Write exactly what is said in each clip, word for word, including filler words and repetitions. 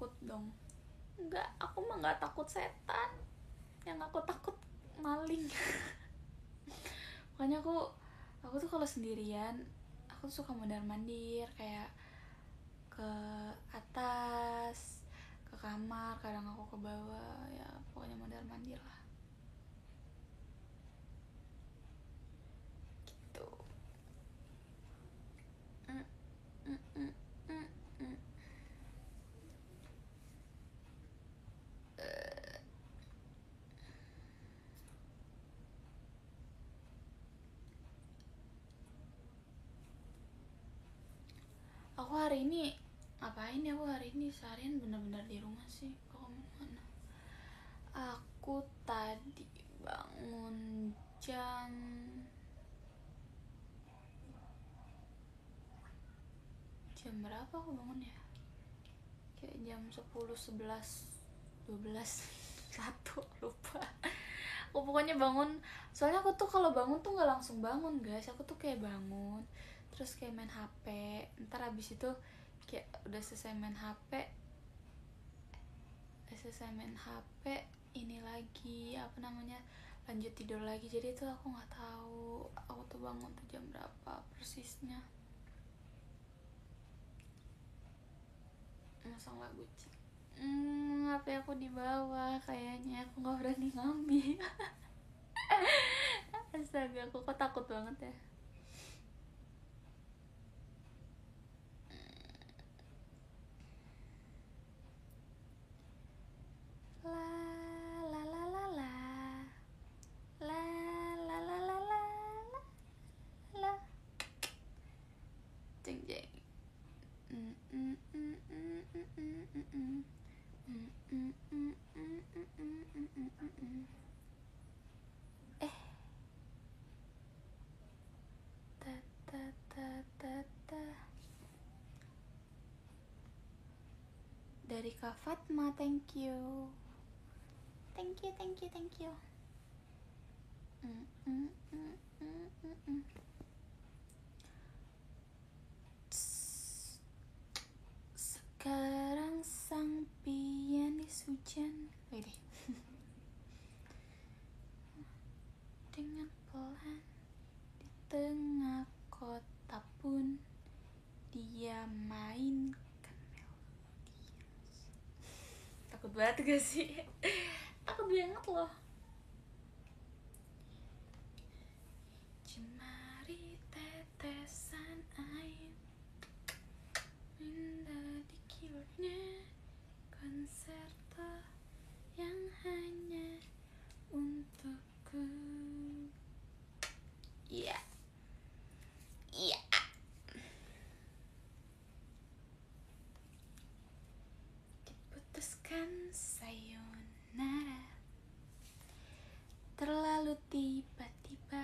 takut dong. Enggak, aku mah nggak takut setan. Yang aku takut maling. Makanya aku aku tuh kalau sendirian aku tuh suka mondar-mandir, kayak ke atas, ke kamar, kadang aku ke bawah, ya pokoknya mondar-mandir lah. Gitu. Mm, mm, mm, mm, mm. Aku hari ini ngapain ya? Aku hari ini seharian bener-bener di rumah sih. Kok mana? Aku tadi bangun jam jam berapa aku bangun ya? Kayak jam sepuluh, sebelas, dua belas, satu lupa. Aku pokoknya bangun. Soalnya aku tuh kalau bangun tuh nggak langsung bangun guys. Aku tuh kayak bangun, terus kayak main H P, ntar abis itu kayak udah selesai main H P, selesai main H P ini lagi apa namanya lanjut tidur lagi. Jadi itu aku nggak tahu aku tuh bangun tuh jam berapa persisnya. Masang lagu cik, hmm, H P aku di bawah kayaknya, aku nggak berani ngambil. Astaga, aku kok takut banget ya. La la la la la la la la la la la jeng jeng. Mm mm mm mm mm mm mm mm mm mm. Eh ta ta ta ta ta. Dari Kak Fatma, thank you. Thank you, thank you, thank you. Mm, mm, mm, mm, mm, mm. Sekarang sang pianis hujan. Wede. Dengan pelan di tengah kota pun dia main kenal. Takut banget gak sih? Aku banget loh. Jemari tetesan air minda di kilurnya konserto yang hanya untukku. Iya yeah. Iya yeah. Diputuskan sayun Nara, terlalu tiba-tiba.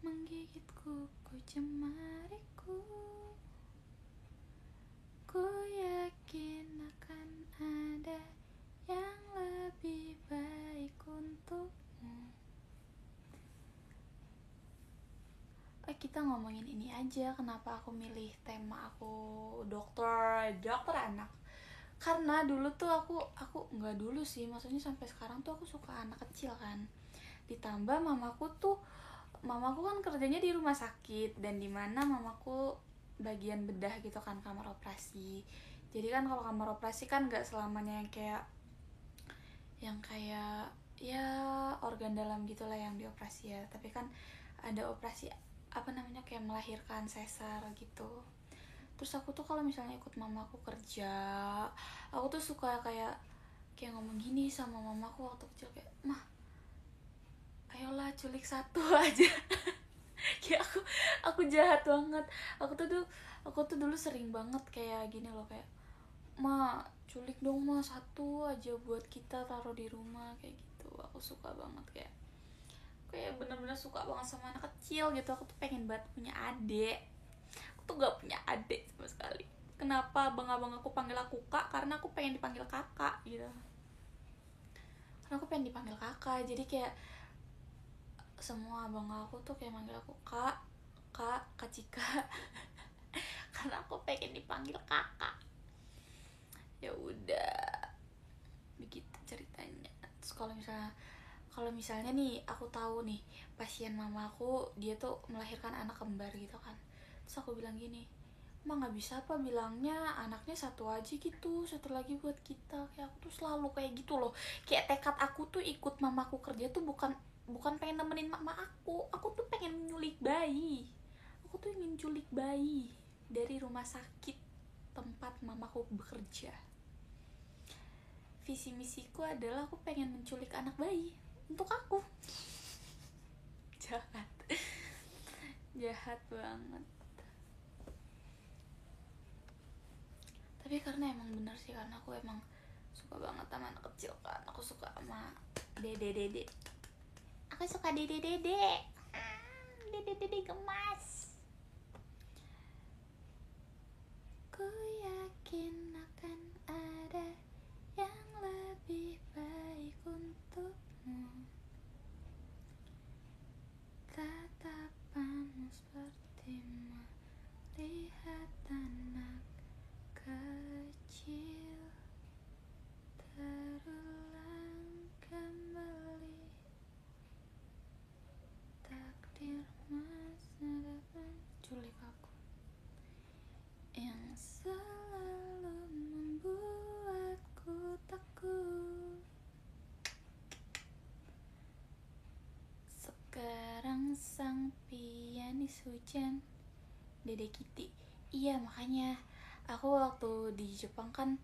Menggigit kuku jemariku, ku yakin akan ada yang lebih baik untukmu. Eh, kita ngomongin ini aja, kenapa aku milih tema aku dokter dokter anak. Karena dulu tuh aku aku nggak dulu sih, maksudnya sampai sekarang tuh aku suka anak kecil kan. Ditambah mamaku tuh, mamaku kan kerjanya di rumah sakit, dan dimana mamaku bagian bedah gitu kan, kamar operasi. Jadi kan kalau kamar operasi kan nggak selamanya yang kayak yang kayak ya organ dalam gitulah yang dioperasi ya, tapi kan ada operasi apa namanya kayak melahirkan, sesar gitu. Terus aku tuh kalau misalnya ikut mamaku kerja, aku tuh suka kayak kayak ngomong gini sama mamaku waktu kecil, kayak mah ayolah culik satu aja. Kayak aku aku jahat banget. Aku tuh tuh aku tuh dulu sering banget kayak gini loh, kayak ma culik dong ma satu aja buat kita taruh di rumah kayak gitu. Aku suka banget, kayak kayak bener-bener suka banget sama anak kecil gitu. Aku tuh pengen banget punya adik. Aku tuh gak punya adik sama sekali. Kenapa abang-abang aku panggil aku kak? Karena aku pengen dipanggil kakak gitu. karena aku pengen dipanggil kakak. Jadi kayak semua abang aku tuh kayak manggil aku kak, kak, kak Cika karena aku pengen dipanggil kakak. Ya udah, begitu ceritanya. Terus kalau misalnya kalau misalnya nih aku tahu nih pasien mama aku dia tuh melahirkan anak kembar gitu kan, terus aku bilang gini, emang nggak bisa apa bilangnya anaknya satu aja gitu, satu lagi buat kita. Kayak aku tuh selalu kayak gitu loh, kayak tekad aku tuh ikut mamaku kerja tuh bukan bukan pengen nemenin mama aku, aku tuh pengen menculik bayi. Aku tuh ingin culik bayi dari rumah sakit tempat mamaku bekerja. Visi misiku adalah aku pengen menculik anak bayi untuk aku. Jahat, jahat banget. Tapi karena emang bener sih, karena aku emang suka banget sama anak kecil kan. Aku suka sama dede-dede. Aku suka dede-dede. Hmm, dede-dede gemas. Ku yakin akan ada yang lebih baik untukmu. Tatapanmu seperti melihat anak kecil terulang kembali. Takdir masa depan culik aku yang selalu membuatku takut. Sekarang sang pianis hujan, Dede Kiti. Iya, makanya aku waktu di Jepang kan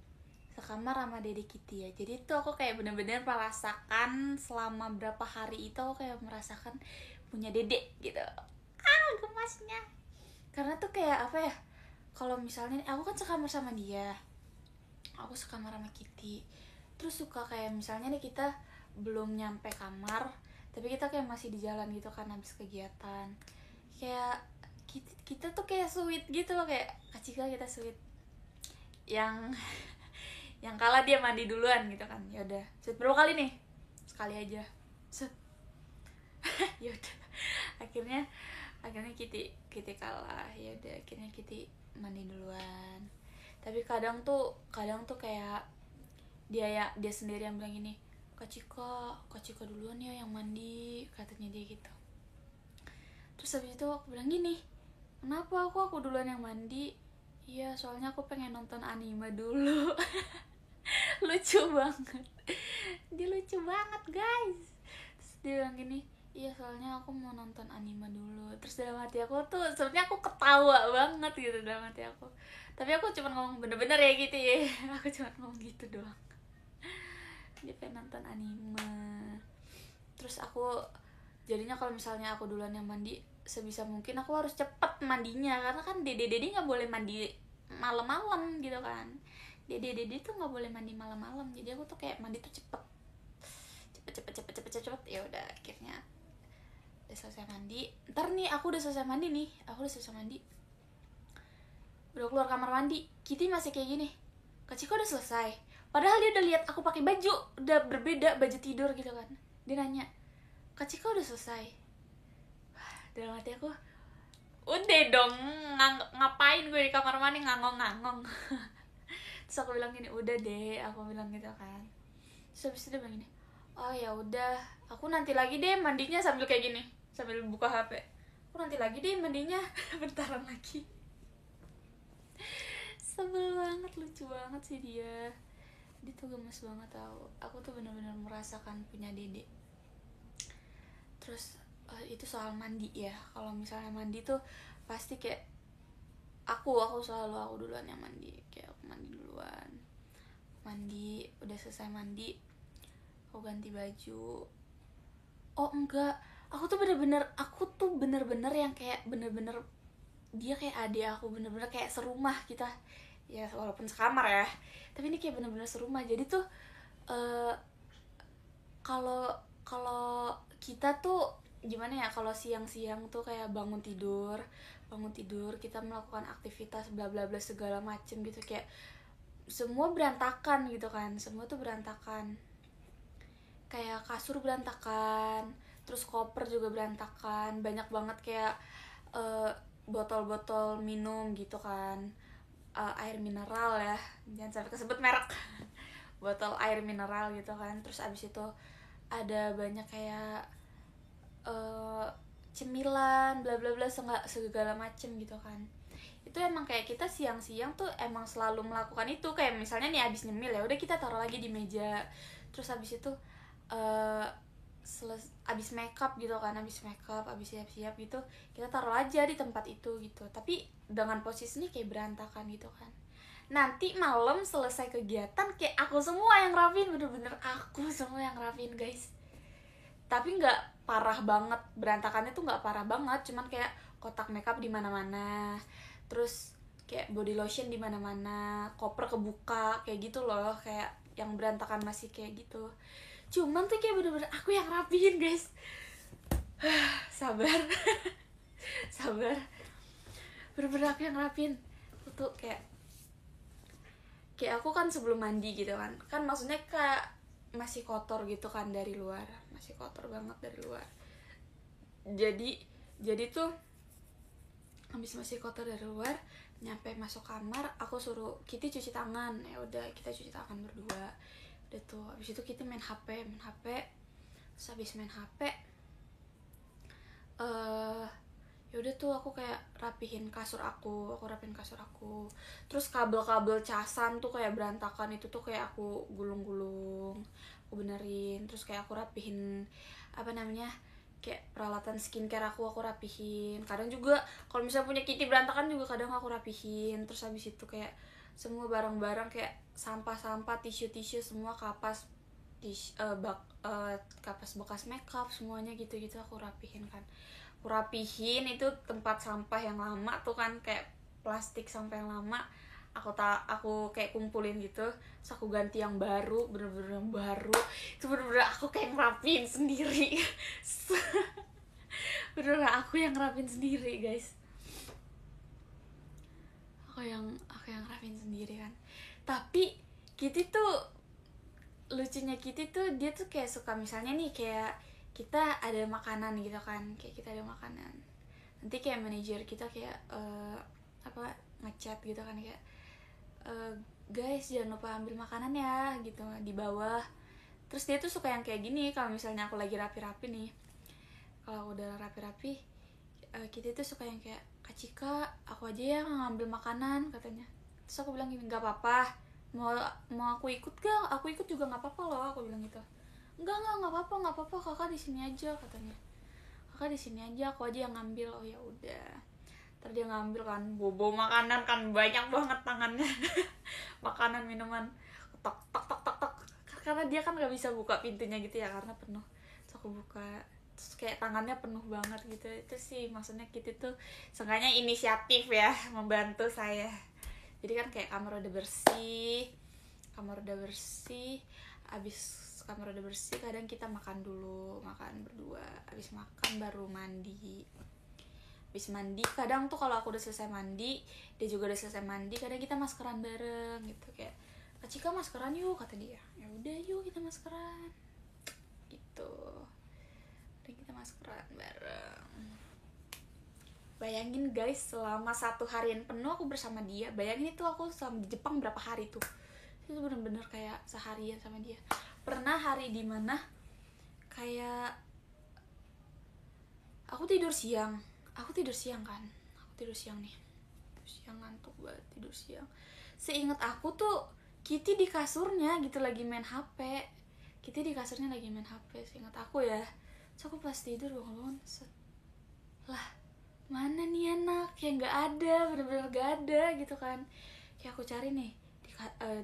sekamar sama Dede Kiti ya. Jadi tuh aku kayak bener-bener merasakan selama berapa hari itu aku kayak merasakan punya Dede gitu. Ah, gemasnya. Karena tuh kayak apa ya, kalau misalnya aku kan sekamar sama dia, aku sekamar sama Kiti. Terus suka kayak misalnya nih kita belum nyampe kamar, tapi kita kayak masih di jalan gitu kan habis kegiatan. Kayak kita, kita tuh kayak sweet gitu loh, kayak Kak Cika kita sweet. yang yang kalah dia mandi duluan gitu kan. Ya udah, set berapa kali nih, sekali aja set. Ya udah, akhirnya akhirnya Kiti Kiti kalah. Ya udah, akhirnya Kiti mandi duluan. Tapi kadang tuh kadang tuh kayak dia ya dia sendiri yang bilang gini, Kak Cika Kak Cika duluan ya yang mandi, katanya dia gitu. Terus habis itu aku bilang gini, kenapa aku aku duluan yang mandi? Iya, soalnya aku pengen nonton anime dulu. Lucu banget. Dia lucu banget, guys. Terus dia bilang gini, iya soalnya aku mau nonton anime dulu. Terus dalam hati aku tuh sebenarnya aku ketawa banget gitu dalam hati aku. Tapi aku cuma ngomong bener-bener ya gitu ya. Aku cuma ngomong gitu doang. Dia pengen nonton anime. Terus aku jadinya kalau misalnya aku duluan yang mandi, sebisa mungkin aku harus cepet mandinya, karena kan dede-dede nggak boleh mandi malam-malam gitu kan. Dede-dede tuh nggak boleh mandi malam-malam, jadi aku tuh kayak mandi tuh cepet, cepet, cepet, cepet, cepet, cepet. Ya udah, akhirnya udah selesai mandi. Ntar nih aku udah selesai mandi nih, aku udah selesai mandi, udah keluar kamar mandi, Kiti masih kayak gini, Kak Cika udah selesai. Padahal dia udah lihat aku pakai baju udah berbeda, baju tidur gitu kan. Dia nanya, Kak Cika udah selesai. Dalam hati aku, udah dong, ngang, ngapain gue di kamar mandi ngangong-ngangong. Terus aku bilang gini, udah deh, aku bilang gitu kan. Terus habis itu dia bilang gini, oh ya udah, aku nanti lagi deh mandinya, sambil kayak gini, sambil buka H P. Aku nanti lagi deh mandinya, bentaran lagi. Sebel banget, lucu banget sih dia. Dia tuh gemes banget tau. Aku tuh bener-bener merasakan punya Dede. Terus Uh, itu soal mandi ya. Kalau misalnya mandi tuh pasti kayak aku aku selalu aku duluan yang mandi. Kayak aku mandi duluan, mandi udah selesai mandi, aku ganti baju. Oh enggak, aku tuh bener-bener aku tuh bener-bener yang kayak bener-bener dia kayak adik aku, bener-bener kayak serumah kita ya, walaupun sekamar ya, tapi ini kayak bener-bener serumah. Jadi tuh kalau uh, kalau kita tuh gimana ya, kalau siang-siang tuh kayak bangun tidur bangun tidur kita melakukan aktivitas bla bla bla segala macem gitu, kayak semua berantakan gitu kan, semua tuh berantakan. kayak kasur berantakan, terus koper juga berantakan, banyak banget kayak uh, botol-botol minum gitu kan, uh, air mineral ya, jangan sampai kesebut merek, botol air mineral gitu kan. Terus abis itu ada banyak kayak uh, cemilan, bla bla bla, segala macem gitu kan. Itu emang kayak kita siang-siang tuh emang selalu melakukan itu. Kayak misalnya nih abis nyemil ya udah kita taruh lagi di meja. Terus abis itu uh, seles abis makeup gitu kan, abis makeup, abis siap-siap gitu, kita taruh aja di tempat itu gitu. Tapi dengan posisinya kayak berantakan gitu kan. Nanti malam selesai kegiatan kayak aku semua yang rapiin, bener-bener aku semua yang rapiin guys. Tapi nggak parah banget, berantakannya tuh nggak parah banget, cuman kayak kotak makeup di mana-mana, terus kayak body lotion di mana-mana, koper kebuka kayak gitu loh, kayak yang berantakan masih kayak gitu. Cuman tuh kayak bener-bener aku yang rapiin guys. Sabar, sabar, bener-bener aku yang rapiin. Itu kayak kayak aku kan sebelum mandi gitu kan, kan maksudnya kayak masih kotor gitu kan dari luar, masih kotor banget dari luar. Jadi jadi tuh habis masih kotor dari luar, nyampe masuk kamar, aku suruh Kiti cuci tangan. Ya udah kita cuci tangan berdua. Udah tuh habis itu Kiti main H P, main H P. Terus habis main H P, uh, yaudah tuh aku kayak rapihin kasur aku, aku rapihin kasur aku. Terus kabel-kabel casan tuh kayak berantakan, itu tuh kayak aku gulung-gulung, aku benerin. Terus kayak aku rapihin apa namanya, kayak peralatan skincare aku, aku rapihin. Kadang juga kalau misalnya punya Kiti berantakan juga kadang aku rapihin. Terus habis itu kayak semua barang-barang kayak sampah-sampah, tisu-tisu semua, kapas tisu, uh, bak, uh, kapas bekas makeup semuanya gitu-gitu aku rapihin kan. Rapihin itu tempat sampah yang lama tuh kan, kayak plastik sampah yang lama aku tak aku kayak kumpulin gitu, terus aku ganti yang baru, bener-bener yang baru itu bener-bener aku kayak ngerapiin sendiri. Bener-bener aku yang ngerapiin sendiri guys, aku yang aku yang ngerapiin sendiri kan. Tapi Kiti tuh lucunya, Kiti tuh dia tuh kayak suka misalnya nih kayak kita ada makanan gitu kan, kayak kita ada makanan, nanti kayak manajer kita kayak uh, apa ngechat gitu kan, kayak uh, guys jangan lupa ambil makanan ya gitu di bawah. Terus dia tuh suka yang kayak gini kalau misalnya aku lagi rapi-rapi nih, kalau udah rapi-rapi uh, kita tuh suka yang kayak, Kak Cika aku aja yang ngambil makanan katanya. Terus aku bilang gini, nggak apa-apa, mau mau aku ikut gak, aku ikut juga nggak apa-apa loh, aku bilang gitu. Enggak, enggak, enggak apa-apa, enggak apa-apa, kakak di sini aja katanya. Kakak di sini aja, aku aja yang ngambil. Oh ya udah. Ntar dia ngambil kan, bobo makanan kan banyak banget tangannya. Makanan, minuman. Tok tok tok tok tok. Karena dia kan enggak bisa buka pintunya gitu ya karena penuh. Terus aku buka, terus kayak tangannya penuh banget gitu. Itu sih maksudnya Kiti tuh seenggaknya inisiatif ya, membantu saya. Jadi kan kayak kamar udah bersih. Kamar udah bersih. Abis kamar udah bersih, kadang kita makan dulu, makan berdua, habis makan baru mandi. Habis mandi, kadang tuh kalau aku udah selesai mandi, dia juga udah selesai mandi, kadang kita maskeran bareng gitu kayak, Kak Cika maskeran yuk kata dia. Ya udah yuk kita maskeran. Gitu. Dan kita maskeran bareng. Bayangin guys, selama satu harian penuh aku bersama dia. Bayangin itu aku selama di Jepang berapa hari tuh. Itu bener-bener kayak seharian sama dia. Pernah hari dimana kayak aku tidur siang, aku tidur siang kan, aku tidur siang nih, tidur siang ngantuk banget, tidur siang. Seingat aku tuh Kiti di kasurnya gitu lagi main H P, Kiti di kasurnya lagi main H P, seingat aku ya. Terus aku pas tidur bangun, lah mana nih anak, kayak nggak ada, bener-bener nggak ada gitu kan. Kayak aku cari nih.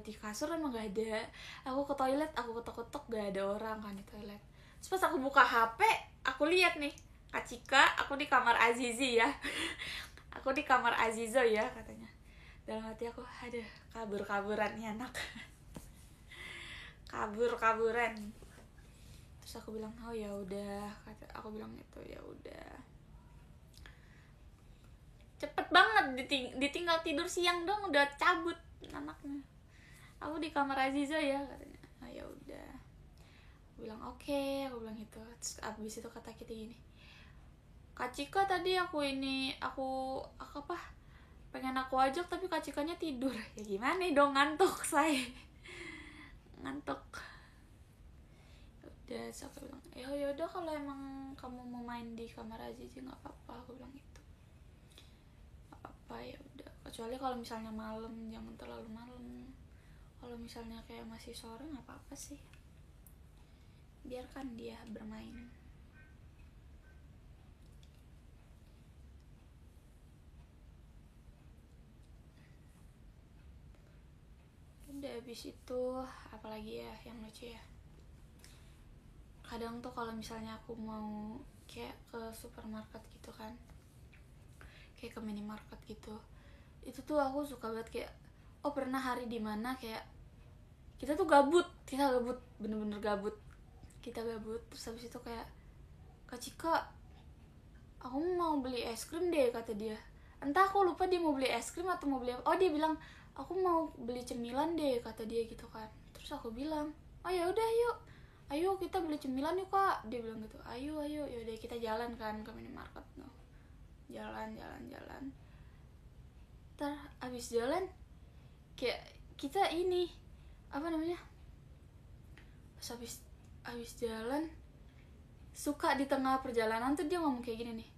Di kasur emang gak ada. Aku ke toilet, aku ketok-ketok gak ada orang kan di toilet. Terus pas aku buka H P, aku lihat nih, Kak Cika, aku di kamar Azizi ya. Aku di kamar Azizo ya katanya. Dalam hati aku, aduh kabur-kaburan nih anak. Kabur-kaburan. Terus aku bilang, oh ya udah, aku bilang gitu, ya udah. Cepet banget diting- ditinggal tidur siang dong udah cabut anaknya. Aku di kamar Aziza ya katanya. Oh, ya udah. Aku Aku bilang oke, okay. Aku bilang gitu. Terus abis itu kata Kiti gini, Kak Cika tadi aku ini, aku, aku apa, pengen aku ajak tapi Kak Cikanya tidur. Ya gimana nih dong, ngantuk saya. Ngantuk. Udah, saya bilang, ya yaudah kalau emang kamu mau main di kamar Azizi nggak apa-apa. Aku bilang gitu. Nggak apa-apa, ya udah. Kecuali kalau misalnya malam, jangan terlalu malam. Kalau misalnya kayak masih sore nggak apa-apa sih, biarkan dia bermain. Udah habis itu apalagi ya yang lucu ya, kadang tuh kalau misalnya aku mau kayak ke supermarket gitu kan, kayak ke minimarket gitu, itu tuh aku suka banget kayak, oh pernah hari dimana kayak kita tuh gabut, kita gabut, bener-bener gabut, kita gabut. Terus habis itu kayak, Kak Cika, aku mau beli es krim deh, kata dia. Entah aku lupa dia mau beli es krim atau mau beli apa. Oh dia bilang, aku mau beli cemilan deh, kata dia gitu kan. Terus aku bilang, oh ya udah yuk, ayo kita beli cemilan yuk Kak. Dia bilang gitu, ayo ayo, yaudah kita jalan kan ke minimarket noh. Jalan jalan jalan. Ntar abis jalan, kayak kita ini apa namanya, pas habis habis jalan suka di tengah perjalanan tuh dia ngomong kayak gini nih,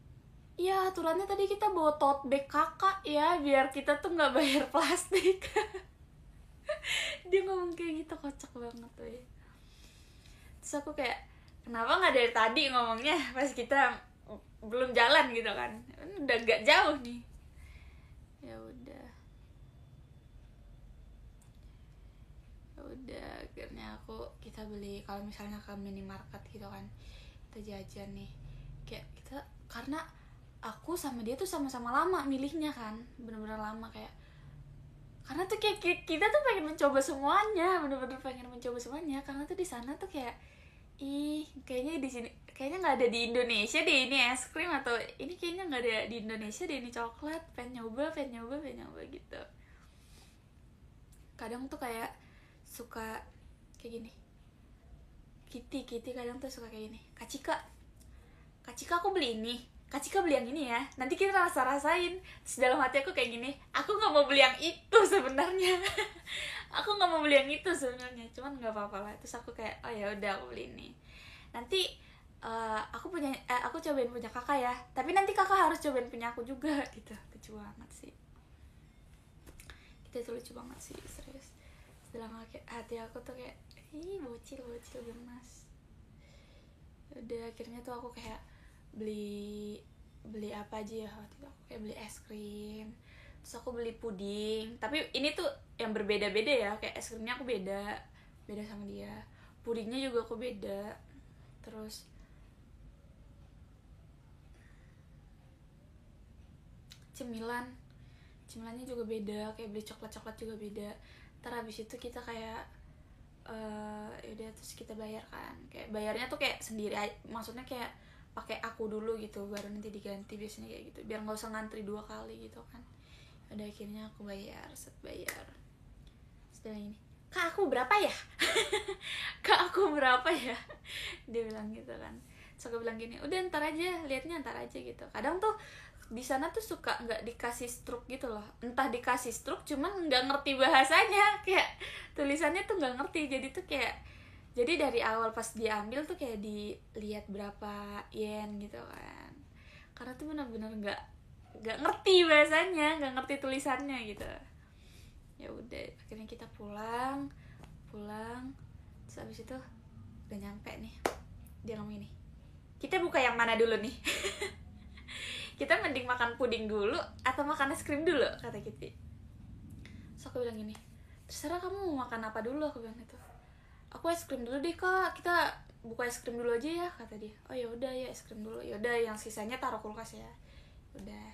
iya aturannya tadi kita bawa tote bag kakak ya biar kita tuh nggak bayar plastik. Dia ngomong kayak gitu, kocak banget tuh ya. Terus aku kayak, kenapa nggak dari tadi ngomongnya pas kita belum jalan gitu kan, udah gak jauh nih. Ya udah udah akhirnya aku, kita beli, kalau misalnya ke minimarket gitu kan kita jajan nih kayak kita, karena aku sama dia tuh sama-sama lama milihnya kan, bener-bener lama kayak, karena tuh kayak kita tuh pengen mencoba semuanya, bener-bener pengen mencoba semuanya, karena tuh di sana tuh kayak, ih kayaknya di sini kayaknya nggak ada di Indonesia deh ini es krim, atau ini kayaknya nggak ada di Indonesia deh ini coklat, pengen nyoba pengen nyoba pengen nyoba gitu. Kadang tuh kayak suka kayak gini, Kiti, Kiti kadang tuh suka kayak gini, Kak Cika, Kak Cika aku beli ini, Kak Cika beli yang ini ya, nanti kita rasa-rasain. Terus dalam hati aku kayak gini, aku gak mau beli yang itu sebenarnya. Aku gak mau beli yang itu sebenarnya, cuman gak apa-apa lah. Terus aku kayak, oh ya udah aku beli ini, nanti uh, aku punya, eh, aku cobain punya kakak ya, tapi nanti kakak harus cobain punya aku juga gitu. Lucu banget sih, kita tuh lucu banget sih, serius. Dalam hati aku tuh kayak, ih bocil bocil gemas. Udah akhirnya tuh aku kayak beli beli apa aja ya waktu itu, aku kayak beli es krim, terus aku beli puding, tapi ini tuh yang berbeda-beda ya, kayak es krimnya aku beda beda sama dia, pudingnya juga aku beda. Terus cemilan cemilannya juga beda, kayak beli coklat-coklat juga beda. Ntar habis itu kita kayak uh, yaudah terus kita bayar kan, kayak bayarnya tuh kayak sendiri, maksudnya kayak pakai aku dulu gitu baru nanti diganti, biasanya kayak gitu biar nggak usah ngantri dua kali gitu kan. Udah akhirnya aku bayar, set bayar setelah ini, Kak aku berapa ya? Kak aku berapa ya? Dia bilang gitu kan. Terus aku bilang gini, udah ntar aja, liatnya ntar aja gitu. Kadang tuh di sana tuh suka nggak dikasih struk gitu loh, entah dikasih struk cuman nggak ngerti bahasanya, kayak tulisannya tuh nggak ngerti, jadi tuh kayak, jadi dari awal pas diambil tuh kayak dilihat berapa yen gitu kan, karena tuh benar-benar nggak nggak ngerti bahasanya, nggak ngerti tulisannya gitu. Ya udah akhirnya kita pulang pulang terus abis itu udah nyampe nih, dia ngomong ini, kita buka yang mana dulu nih? Kita mending makan puding dulu atau makan es krim dulu, kata Kiti. Terus aku bilang gini, terserah kamu mau makan apa dulu, aku bilang gitu. Aku es krim dulu deh Kak, kita buka es krim dulu aja ya, kata dia. Oh ya udah ya es krim dulu, ya udah yang sisanya taruh kulkas ya. Udah.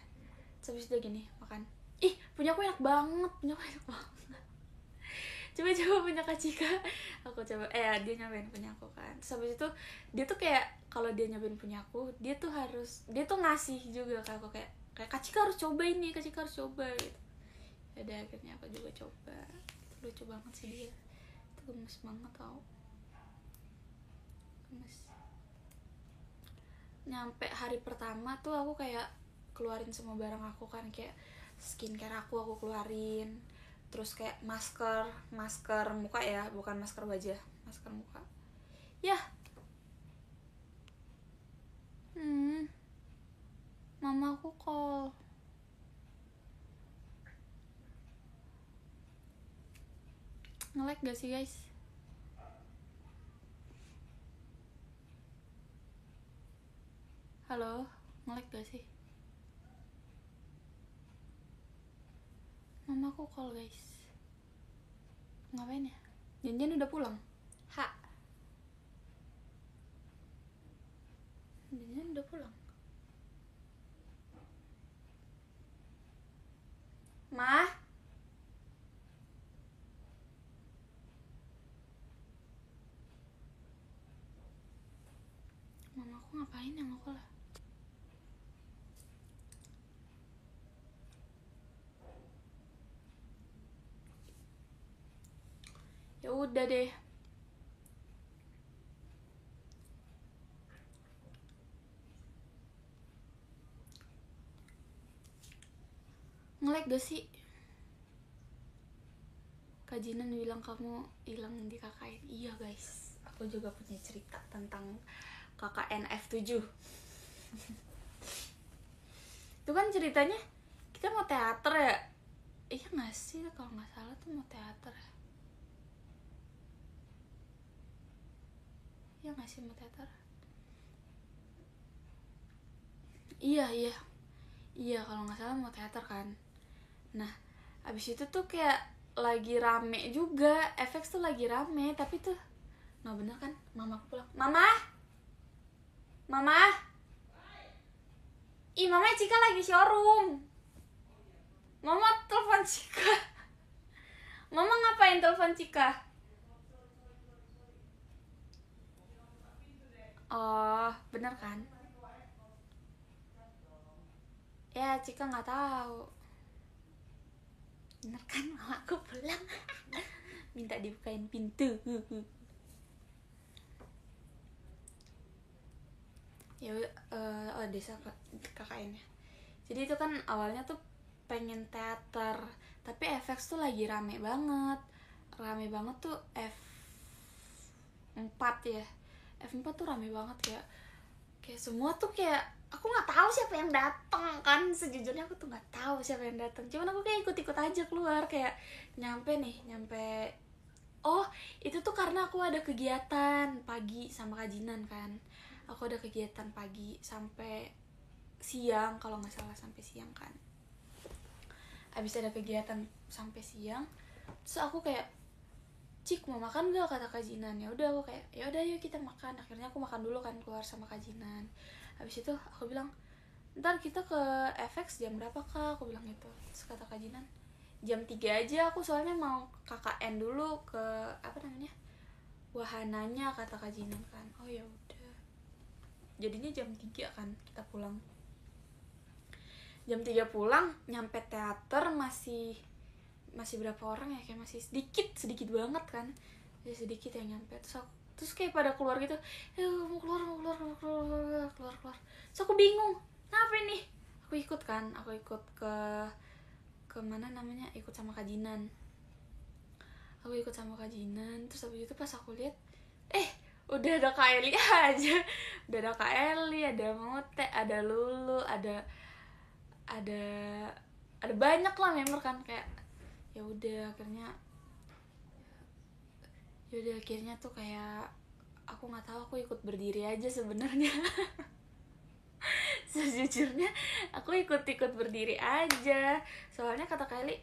Terus habis itu gini, makan. Ih punya aku enak banget, punya aku enak banget. Coba-coba punya Kak Cika, aku coba. Eh dia nyobain punya aku kan. Terus habis itu dia tuh kayak, kalau dia nyobain punya aku, dia tuh harus, dia tuh ngasih juga ke aku kayak, kayak Kak Cika harus cobain nih, Kak Cika harus coba gitu. Yaudah akhirnya aku juga coba. Itu lucu banget sih dia, itu gemes banget tau. Mas. Nyampe hari pertama tuh aku kayak keluarin semua barang aku kan, kayak skincare aku aku keluarin, terus kayak masker masker muka ya, bukan masker wajah, masker muka ya. hmm mama aku call. Nge-lag gak sih guys? Halo, nge-lag gak sih? Mama aku call guys. Ngapain ya? Janjian udah pulang? Ha? Janjian udah pulang? Mah? Mama aku ngapain ya nge-call lah? Ya udah deh. Nge-lag gak sih? Kak Jinan bilang kamu hilang di K K N. Iya guys, aku juga punya cerita tentang K K N F tujuh. Itu kan ceritanya kita mau teater ya? Iya gak sih? Kalau gak salah tuh mau teater ya? Iya gak sih mau teater? Iya, iya. Iya, kalau gak salah mau teater kan. Nah, abis itu tuh kayak lagi rame juga. F X tuh lagi rame, tapi tuh nah bener kan, mama aku pulang. Mama! Mama! Ih, mamanya Cika lagi showroom. Mama telepon Cika. Mama ngapain telepon Cika? Oh, bener kan? Ya, Cika nggak tahu. Bener kan, mama aku pulang. Minta dibukain pintu. Ya, uh, oh desa kakaknya. Jadi itu kan awalnya tuh pengen teater, tapi F X tuh lagi rame banget. Rame banget tuh F empat ya. F empat tuh rame banget, kayak kayak semua tuh kayak aku nggak tahu siapa yang datang kan, sejujurnya aku tuh nggak tahu siapa yang datang, cuman aku kayak ikut-ikut aja keluar, kayak nyampe nih nyampe oh itu tuh karena aku ada kegiatan pagi sama Kak Jinan kan, aku ada kegiatan pagi sampai siang kalau nggak salah, sampai siang kan, abis ada kegiatan sampai siang terus aku kayak, Cik mau makan gak, kata Kak Jinan. Ya udah aku kayak, ya udah yuk kita makan. Akhirnya aku makan dulu kan, keluar sama Kak Jinan. Habis itu aku bilang, "Ntar kita ke F X jam berapa, Kak?" Aku bilang gitu. Terus kata Kak Jinan, "Jam tiga aja, aku soalnya mau K K N dulu ke apa namanya? Wahananya," kata Kak Jinan kan. Oh ya udah. Jadinya jam tiga kan kita pulang. Jam tiga pulang, nyampe teater masih masih berapa orang ya, kayak masih sedikit sedikit banget kan, jadi sedikit yang nyampe. Terus aku, terus kayak pada keluar gitu, eh mau keluar mau keluar mau keluar keluar keluar keluar. Terus aku bingung, kenapa ini? Aku ikut kan, aku ikut ke ke mana namanya, ikut sama Kak Jinan. Aku ikut sama Kak Jinan. Terus abis itu pas aku lihat, eh udah ada Kak Eli aja, udah ada Kak Eli, ada Mote, ada Lulu, ada ada ada banyak lah member kan, kayak ya udah akhirnya ya udah akhirnya tuh kayak aku nggak tahu, aku ikut berdiri aja sebenarnya. Sejujurnya aku ikut-ikut berdiri aja, soalnya kata Kak Eli,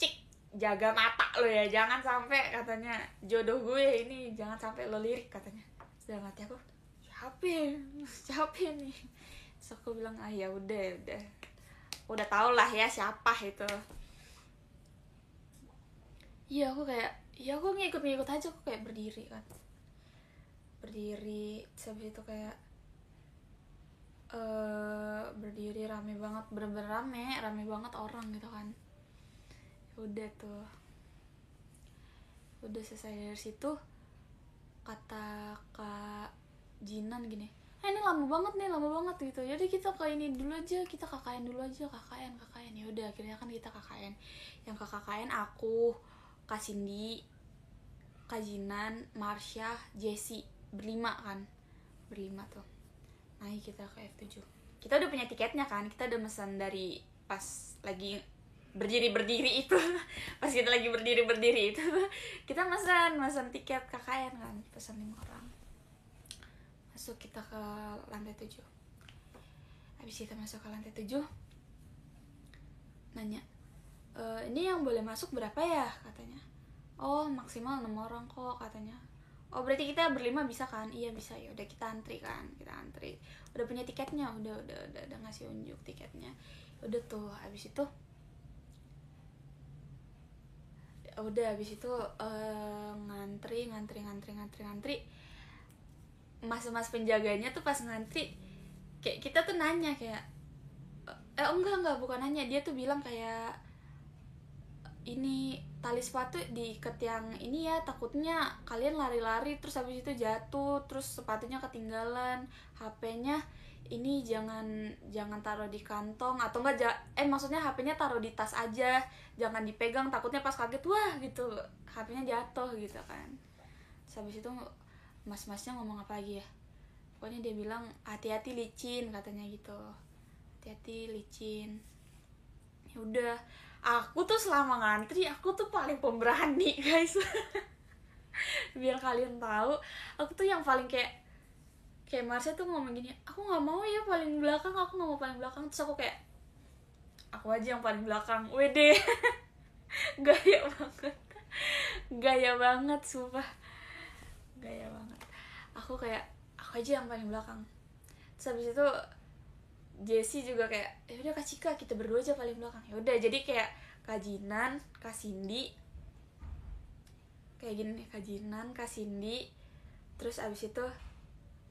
"Cik jaga mata lo ya, jangan sampai," katanya, "jodoh gue ini jangan sampai lo lirik," katanya. Dalam hati aku, capek capek nih. Terus aku bilang, "Ah ya udah udah udah tau lah ya siapa itu." Iya aku kayak, ya aku ngikut-ngikut aja, aku kayak berdiri kan, berdiri. Habis itu kayak uh, berdiri rame banget, bener-bener rame, rame banget orang gitu kan. Udah tuh, udah selesai dari situ, kata Kak Jinan gini, ah ini lama banget nih, lama banget gitu. Jadi kita ke ini dulu aja, kita K K N dulu aja, KKN, KKN. Ya udah akhirnya kan kita K K N. Yang ke K K N aku, Kak Cindy, Kak Jinan, Marsha, Jessie, berlima kan. Berlima tuh. Naik kita ke F tujuh. Kita udah punya tiketnya kan, kita udah pesan dari pas lagi berdiri-berdiri itu. Pas kita lagi berdiri-berdiri itu, kita pesan, pesan tiket K K N kan, pesan lima orang. Masuk kita ke lantai tujuh. Habis kita masuk ke lantai tujuh, nanya, e, ini yang boleh masuk berapa ya? Katanya, oh maksimal enam orang kok katanya. Oh berarti kita berlima bisa kan? Iya bisa, ya udah kita antri kan, kita antri. Udah punya tiketnya, udah udah udah, udah ngasih unjuk tiketnya. Udah tuh, habis itu, udah habis itu uh, ngantri, ngantri, ngantri, ngantri, ngantri. Mas-mas penjaganya tuh pas ngantri kayak kita tuh nanya kayak eh enggak enggak bukan nanya, dia tuh bilang kayak ini tali sepatu diikat yang ini ya, takutnya kalian lari-lari terus habis itu jatuh, terus sepatunya ketinggalan, H P-nya ini jangan jangan taruh di kantong atau enggak eh maksudnya H P-nya taruh di tas aja, jangan dipegang takutnya pas kaget wah gitu H P-nya jatuh gitu kan. Terus habis itu mas-masnya ngomong apa lagi ya? Pokoknya dia bilang hati-hati licin katanya gitu. Hati-hati licin. Ya udah, aku tuh selama ngantri aku tuh paling pemberani, guys. Biar kalian tahu, aku tuh yang paling kayak kayak Marsha tuh ngomong gini, "Aku nggak mau ya paling belakang, aku nggak mau paling belakang." Terus aku kayak aku aja yang paling belakang. Wede. Gaya banget. Gaya banget sumpah. Gaya banget. Aku kayak aku aja yang paling belakang. Terus habis itu Jessie juga kayak ya udah Kak Cika kita berdua aja paling belakang. Ya udah jadi kayak Kak Jinan, Kak Cindy kayak gini, Kak Jinan, Kak Cindy, terus abis itu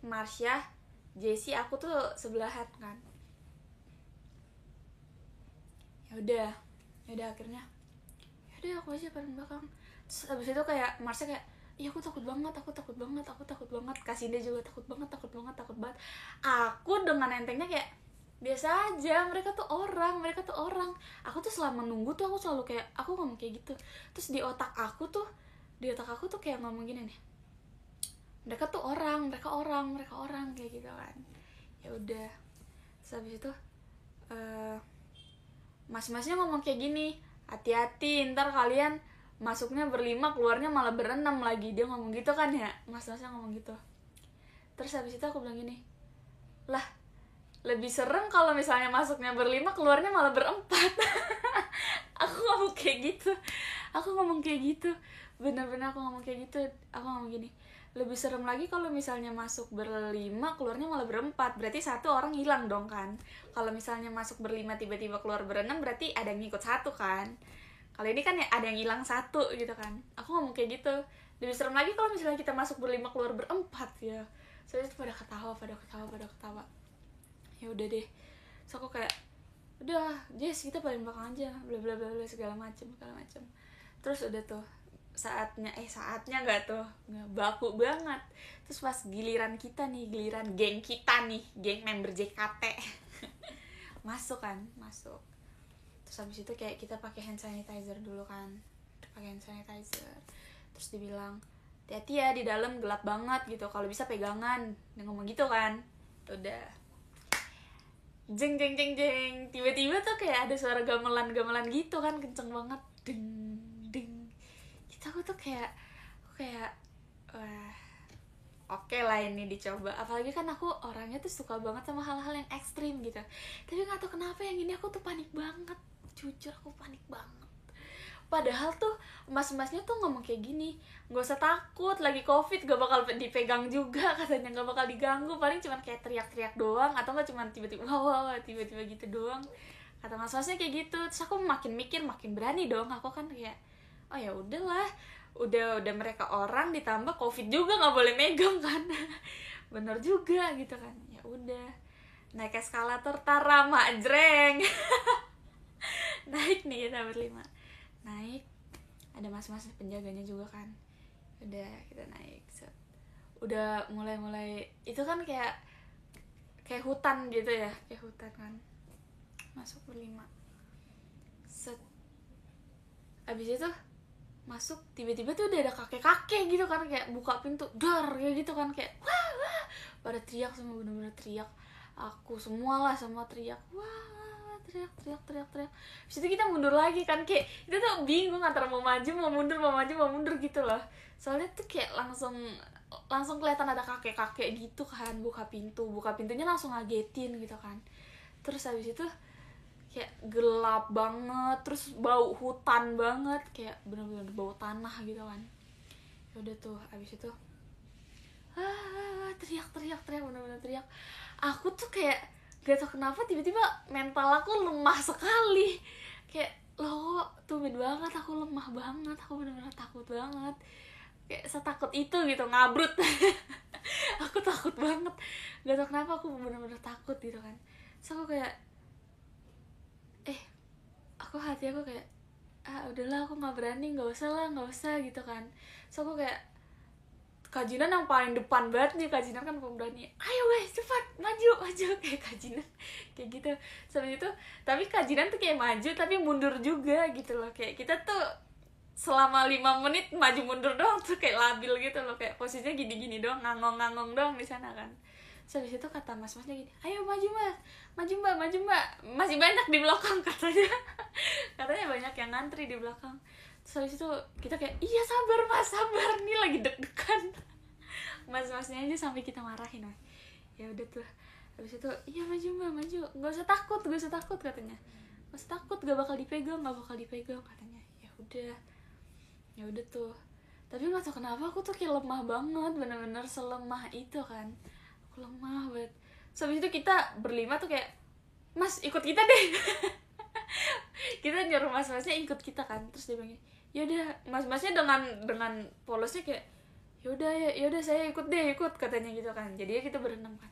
Marsha, Jessie, aku tuh sebelahan kan. Ya udah, ya udah akhirnya ya udah aku aja paling belakang. Terus abis itu kayak Marsha kayak iya aku takut banget, aku takut banget, aku takut banget. Kak Cindy juga takut banget, takut banget, takut banget. Aku dengan entengnya kayak biasa aja, mereka tuh orang, mereka tuh orang. Aku tuh selama nunggu tuh aku selalu kayak aku ngomong kayak gitu. Terus di otak aku tuh, di otak aku tuh kayak ngomong gini nih. Mereka tuh orang, mereka orang, mereka orang kayak gitu kan. Ya udah. Terus habis itu uh, mas-masnya ngomong kayak gini, hati-hati ntar kalian masuknya berlima, keluarnya malah berenam lagi. Dia ngomong gitu kan ya, mas-masnya ngomong gitu. Terus habis itu aku bilang gini, lah lebih serem kalau misalnya masuknya berlima, keluarnya malah berempat. Aku ngomong kayak gitu, aku ngomong kayak gitu, bener-bener aku ngomong kayak gitu. Aku ngomong gini, lebih serem lagi kalau misalnya masuk berlima, keluarnya malah berempat. Berarti satu orang hilang dong kan. Kalau misalnya masuk berlima tiba-tiba keluar berenam, berarti ada yang ngikut satu kan. Kalau ini kan ya ada yang hilang satu gitu kan. Aku ngomong kayak gitu. Lebih serem lagi kalau misalnya kita masuk berlima keluar berempat ya. Soalnya itu pada ketawa, pada ketawa, pada ketawa. Ya udah deh. So aku kayak udah, Jess kita paling belakang aja, bla bla bla bla segala macem segala macem. Terus udah tuh saatnya eh saatnya nggak tuh nggak baku banget. Terus pas giliran kita nih, giliran geng kita nih, geng member J K T masuk kan, masuk. Terus habis itu kayak kita pakai hand sanitizer dulu kan, pakai hand sanitizer. Terus dibilang hati-hati ya di dalam gelap banget gitu, kalau bisa pegangan. Dia ngomong gitu kan. Udah jeng jeng jeng jeng, tiba-tiba tuh kayak ada suara gamelan-gamelan gitu kan, kenceng banget, ding ding gitu. Aku tuh kayak aku kayak wah oke okay lah ini dicoba. Apalagi kan aku orangnya tuh suka banget sama hal-hal yang ekstrim gitu. Tapi nggak tahu kenapa yang ini aku tuh panik banget, jujur aku panik banget. Padahal tuh mas-masnya tuh ngomong kayak gini, nggak usah takut, lagi covid gak bakal dipegang juga katanya, nggak bakal diganggu, paling cuman kayak teriak-teriak doang atau nggak cuman tiba-tiba wow, wow tiba-tiba gitu doang kata mas-masnya kayak gitu. Terus aku makin mikir makin berani dong aku kan, kayak oh ya udahlah, udah udah mereka orang ditambah covid juga nggak boleh megang kan. Bener juga gitu kan. Ya udah naik eskalator, tarama jreng. Naik nih kita berlima, naik, ada mas-mas penjaganya juga kan. Udah kita naik, set. udah mulai-mulai itu kan kayak kayak hutan gitu ya, kayak hutan kan, masuk berlima set. Abis itu masuk tiba-tiba tuh udah ada kakek-kakek gitu kan, kayak buka pintu dar kayak gitu kan, kayak wah wah pada teriak semua, bener-bener teriak, aku semualah semua teriak wah teriak teriak teriak teriak. Abis itu kita mundur lagi kan, kayak itu tuh bingung antara mau maju mau mundur mau maju mau mundur gitu loh, soalnya tuh kayak langsung langsung kelihatan ada kakek-kakek gitu kan, buka pintu buka pintunya langsung ngagetin gitu kan. Terus habis itu kayak gelap banget, terus bau hutan banget, kayak bener-bener bau tanah gitu kan. Ya udah tuh habis itu ah, teriak teriak teriak bener-bener teriak. Aku tuh kayak gak tau kenapa tiba-tiba mental aku lemah sekali, kayak loh tumben banget aku lemah banget, aku bener-bener takut banget, kayak setakut itu gitu, ngabrut. Aku takut banget, gak tau kenapa aku bener-bener takut gitu kan. Terus aku kayak eh aku hati aku kayak ah udahlah aku nggak berani, nggak usah lah nggak usah gitu kan. Terus aku kayak Kak Jinan yang paling depan banget nih, Kak Jinan kan pemberani, ayo guys cepat maju maju kayak Kak Jinan kayak gitu. Setelah itu tapi Kak Jinan tuh kayak maju tapi mundur juga gitu loh, kayak kita tuh selama lima menit maju mundur doang tuh, kayak labil gitu loh, kayak posisinya gini-gini doang, ngangong-ngangong doang di sana kan. Terus habis itu kata mas-masnya gini, ayo maju mas, maju mbak, maju mbak, masih banyak di belakang katanya. Katanya banyak yang ngantri di belakang. Terus habis itu kita kayak, iya sabar mas, sabar, nih lagi deg-degan. Mas-masnya aja sampai kita marahin. Ya udah tuh, habis itu, iya maju mbak, maju, gak usah takut, gak usah takut katanya. Gak usah takut, gak bakal dipegang, gak bakal dipegang katanya. Ya udah, ya udah tuh. Tapi nggak tau kenapa aku tuh kayak lemah banget, bener-bener selemah itu kan, aku lemah banget. So, habis itu kita berlima tuh kayak mas ikut kita deh. Kita nyuruh mas-masnya ikut kita kan. Terus dia bilang yaudah, mas-masnya dengan dengan polosnya kayak yaudah ya yaudah saya ikut deh, ikut katanya gitu kan. Jadi kita berenam kan,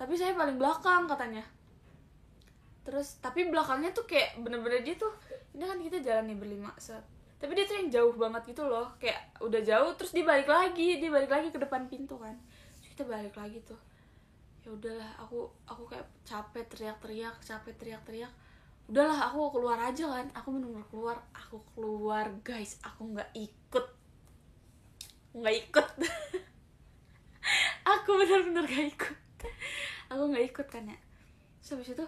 tapi saya paling belakang katanya. Terus tapi belakangnya tuh kayak bener-bener dia tuh ini kan kita jalan nih berlima set, tapi dia tuh yang jauh banget gitu loh, kayak udah jauh terus dia balik lagi, dia balik lagi ke depan pintu kan. Terus kita balik lagi tuh, ya udahlah aku aku kayak capek teriak-teriak, capek teriak-teriak, udahlah aku keluar aja kan, aku bener-bener keluar, aku keluar guys, aku nggak ikut, nggak ikut, aku bener-bener nggak ikut, aku nggak ikut kan ya. Terus habis itu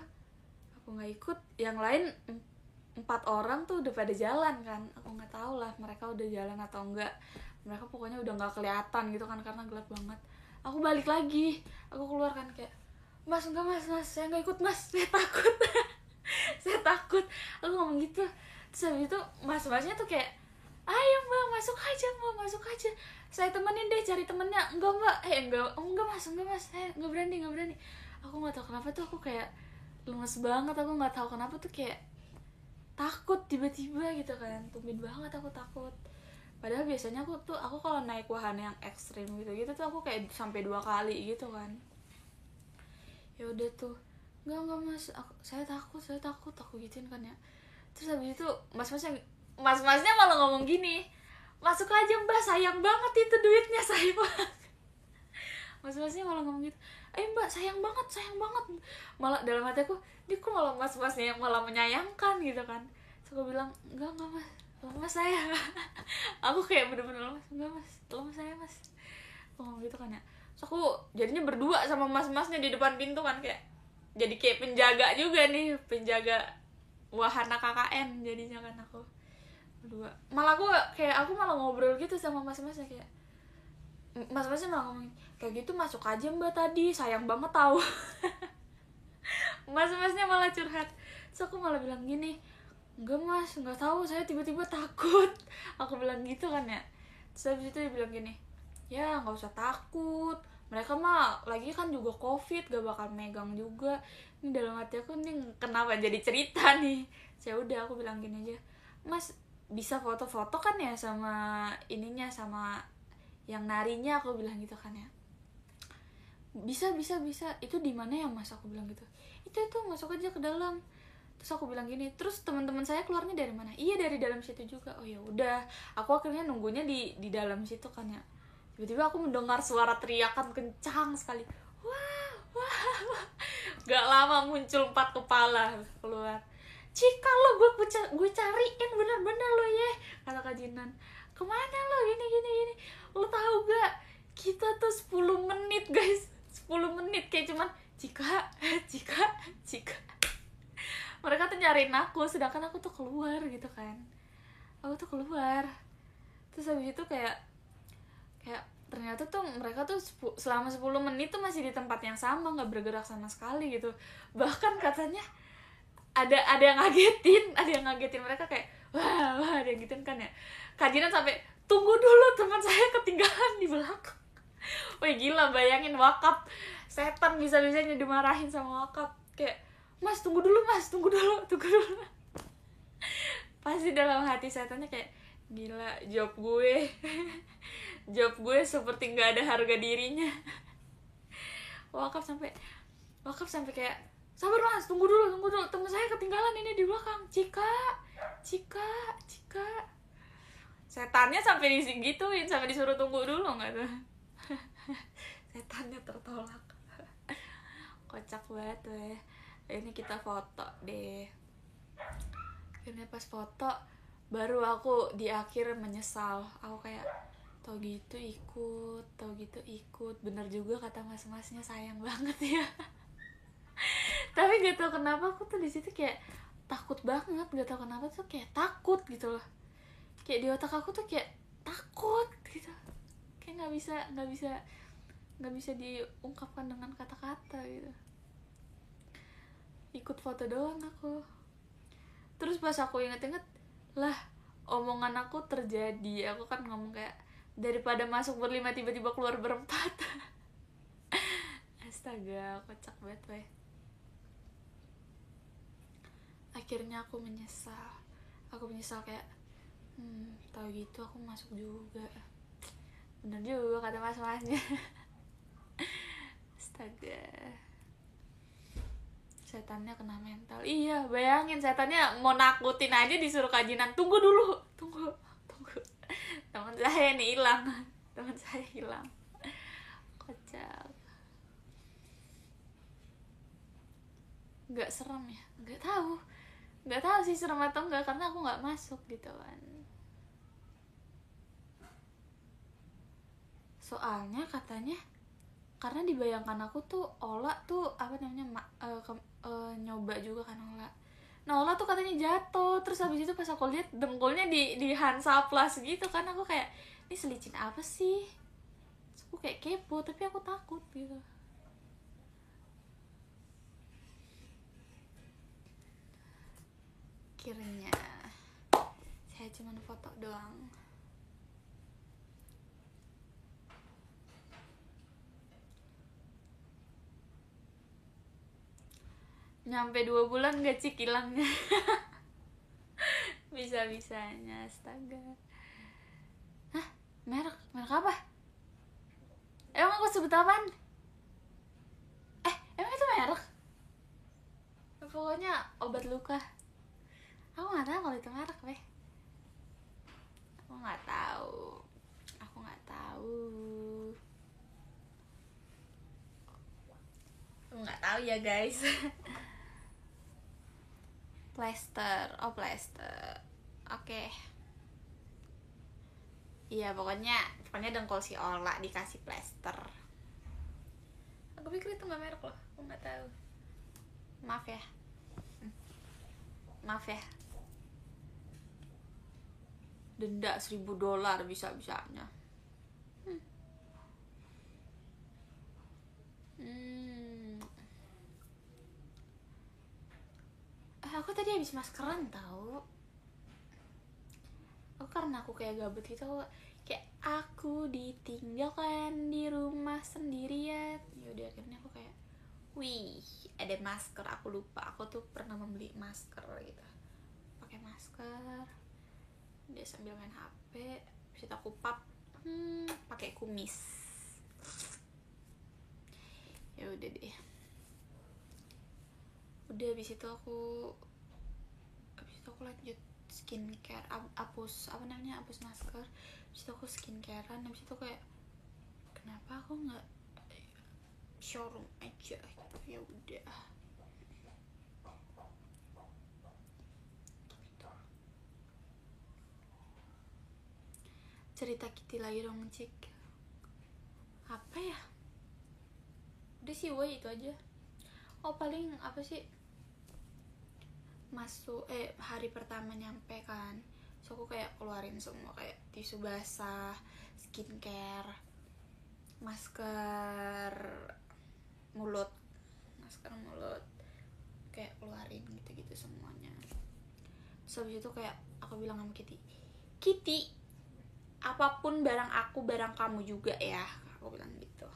aku nggak ikut, yang lain empat orang tuh udah pada jalan kan, aku nggak tahu lah mereka udah jalan atau enggak, mereka pokoknya udah nggak kelihatan gitu kan karena gelap banget. Aku balik lagi, aku keluar kan kayak mas enggak mas mas saya nggak ikut mas, saya takut. Saya takut, aku ngomong gitu. Terus habis itu mas-masnya tuh kayak ayo mbak masuk aja mbak, masuk aja, saya temenin deh cari temennya. Enggak mbak, eh enggak, oh, enggak mas enggak mas saya nggak berani nggak berani. Aku nggak tahu kenapa tuh aku kayak lemes banget, aku nggak tahu kenapa tuh kayak takut tiba-tiba gitu kan, tumben banget aku takut. Padahal biasanya aku tuh aku kalau naik wahana yang ekstrim gitu-gitu tuh aku kayak sampai dua kali gitu kan. Ya udah tuh nggak nggak mas, aku, saya takut saya takut aku gituin kan ya. Terus habis itu mas-masnya mas-masnya malah ngomong gini, masuk aja mbak sayang banget itu duitnya sayang banget. Mas-masnya malah ngomong gitu, eh mbak sayang banget sayang banget, malah dalam hati aku ini kok malah mas-masnya yang malah menyayangkan gitu kan. Terus aku bilang enggak enggak mas lemas saya. Aku kayak bener-bener lemas, enggak mas lemas saya mas, ngomong gitu kan ya. Terus aku jadinya berdua sama mas-masnya di depan pintu kan, kayak jadi kayak penjaga juga nih, penjaga wahana K K N jadinya kan aku berdua. Malah aku kayak aku malah ngobrol gitu sama mas-masnya, kayak mas-masnya malah ngomong kayak gitu, masuk aja mbak tadi sayang banget tahu. Mas-masnya malah curhat. Terus aku malah bilang gini, enggak mas nggak tahu saya tiba-tiba takut, aku bilang gitu kan ya. Terus habis itu dia bilang gini, ya nggak usah takut, mereka mah lagi kan juga covid gak bakal megang juga. Ini dalam hati aku nih kenapa jadi cerita nih. Saya udah aku bilang gini aja, mas bisa foto-foto kan ya sama ininya sama yang narinya, aku bilang gitu kan ya. Bisa bisa bisa, itu di mana ya mas, aku bilang gitu. Itu itu masuk aja ke dalam. Terus aku bilang gini, terus teman-teman saya keluarnya dari mana? Iya dari dalam situ juga. Oh ya udah, aku akhirnya nunggunya di di dalam situ kan ya. Tiba-tiba aku mendengar suara teriakan kencang sekali. Wah, wah, wah. Gak lama muncul empat kepala keluar. Cika lo, gue gue cariin bener-bener lo ya, kata Kak Jinan. Kemana lo? Gini gini gini. Lo tahu gak? Kita tuh sepuluh menit guys, sepuluh menit kayak cuman Cika, Cika, Cika. Mereka tuh nyariin aku, sedangkan aku tuh keluar gitu kan. Aku tuh keluar. Terus habis itu kayak kayak ternyata tuh mereka tuh selama sepuluh menit tuh masih di tempat yang sama, nggak bergerak sama sekali gitu. Bahkan katanya ada ada yang ngagetin, ada yang ngagetin mereka kayak wah wah ada yang gituin kan ya. Kak Jinan sampai tunggu dulu, teman saya ketinggalan di belakang. Woi gila, bayangin Wakaf, setan bisa-bisanya dimarahin sama Wakaf kayak mas tunggu dulu, mas tunggu dulu, tunggu dulu. Pasti dalam hati setannya kayak gila, job gue job gue seperti nggak ada harga dirinya. Wakaf sampai Wakaf sampai kayak sabar mas, tunggu dulu, tunggu dulu, teman saya ketinggalan ini di belakang. Cika, Cika, Cika. Setannya sampai digituin, sampai disuruh tunggu dulu, nggak tuh. Setannya tertolak. Kocak banget weh. Ini kita foto deh. Akhirnya pas foto baru aku di akhir menyesal. Aku kayak tau gitu ikut, tau gitu ikut. Bener juga kata mas-masnya, sayang banget ya. Tapi gak tau kenapa aku tuh di situ kayak takut banget, gak tau kenapa tuh kayak takut gitu loh. Kayak di otak aku tuh kayak takut gitu. Kayak nggak bisa nggak bisa nggak bisa diungkapkan dengan kata-kata gitu. Ikut foto doang aku. Terus pas aku inget-inget lah, omongan aku terjadi. Aku kan ngomong kayak daripada masuk berlima tiba-tiba keluar berempat. Astaga, kocak banget weh. Akhirnya aku menyesal. Aku menyesal kayak hmm, tau gitu aku masuk juga. Bener juga kata mas-masnya. Astaga, setannya kena mental. Iya, bayangin setannya mau nakutin aja disuruh Kak Jinan, tunggu dulu, tunggu, tunggu. Teman saya nih hilang, teman saya hilang. Kocak. Nggak serem ya? Nggak tahu, nggak tahu sih serem atau nggak karena aku nggak masuk gitu kan. Soalnya katanya karena dibayangkan aku tuh Ola tuh apa namanya ma, uh, ke, uh, nyoba juga kan Ola. Nah Ola tuh katanya jatuh, terus habis itu pas aku lihat dengkulnya di di Hansa Plus gitu kan, aku kayak ini selicin apa sih? Terus aku kayak kepo tapi aku takut gitu. Akhirnya saya cuma foto doang. Nyampe dua bulan gak cik hilangnya. Bisa-bisanya, astaga. Hah? Merek? Merek apa? Emang aku sebut apaan? Eh, emang itu merek? Pokoknya obat luka. Aku gak tahu kalau itu merek, weh. Aku gak tahu. Aku gak tahu. Aku gak tahu ya, guys. Plaster, oh plaster, oke, okay. Iya pokoknya, pokoknya dengkul si Ola dikasih plaster. Aku pikir itu nggak merek loh, aku nggak tahu. Maaf ya, maaf ya. Denda seribu dolar bisa-bisanya. Hmm. Hmm. Aku tadi habis maskeran tau. Aku karena aku kayak gabut gitu, aku kayak aku ditinggalkan di rumah sendirian. Yaudah akhirnya aku kayak wih ada masker, aku lupa aku tuh pernah membeli masker gitu. Pakai masker dia sambil main H P, habis itu aku pap hmm, pakai kumis. Yaudah deh, udah habis itu aku habis itu aku lanjut skincare, hapus apa namanya hapus masker, habis itu aku skincarean, habis itu kayak kenapa aku nggak showroom aja, ya udah. Cerita Kiti lagi dong, Cik. Apa ya? Udah sih, woy, itu aja. Oh, paling apa sih? Masuk, eh, hari pertama nyampe kan. So, aku kayak keluarin semua. Kayak tisu basah, skincare, masker mulut. Masker mulut. Kayak keluarin gitu-gitu semuanya. Terus habis itu kayak aku bilang sama Kiti, Kiti, apapun barang aku, barang kamu juga ya. Aku bilang gitu.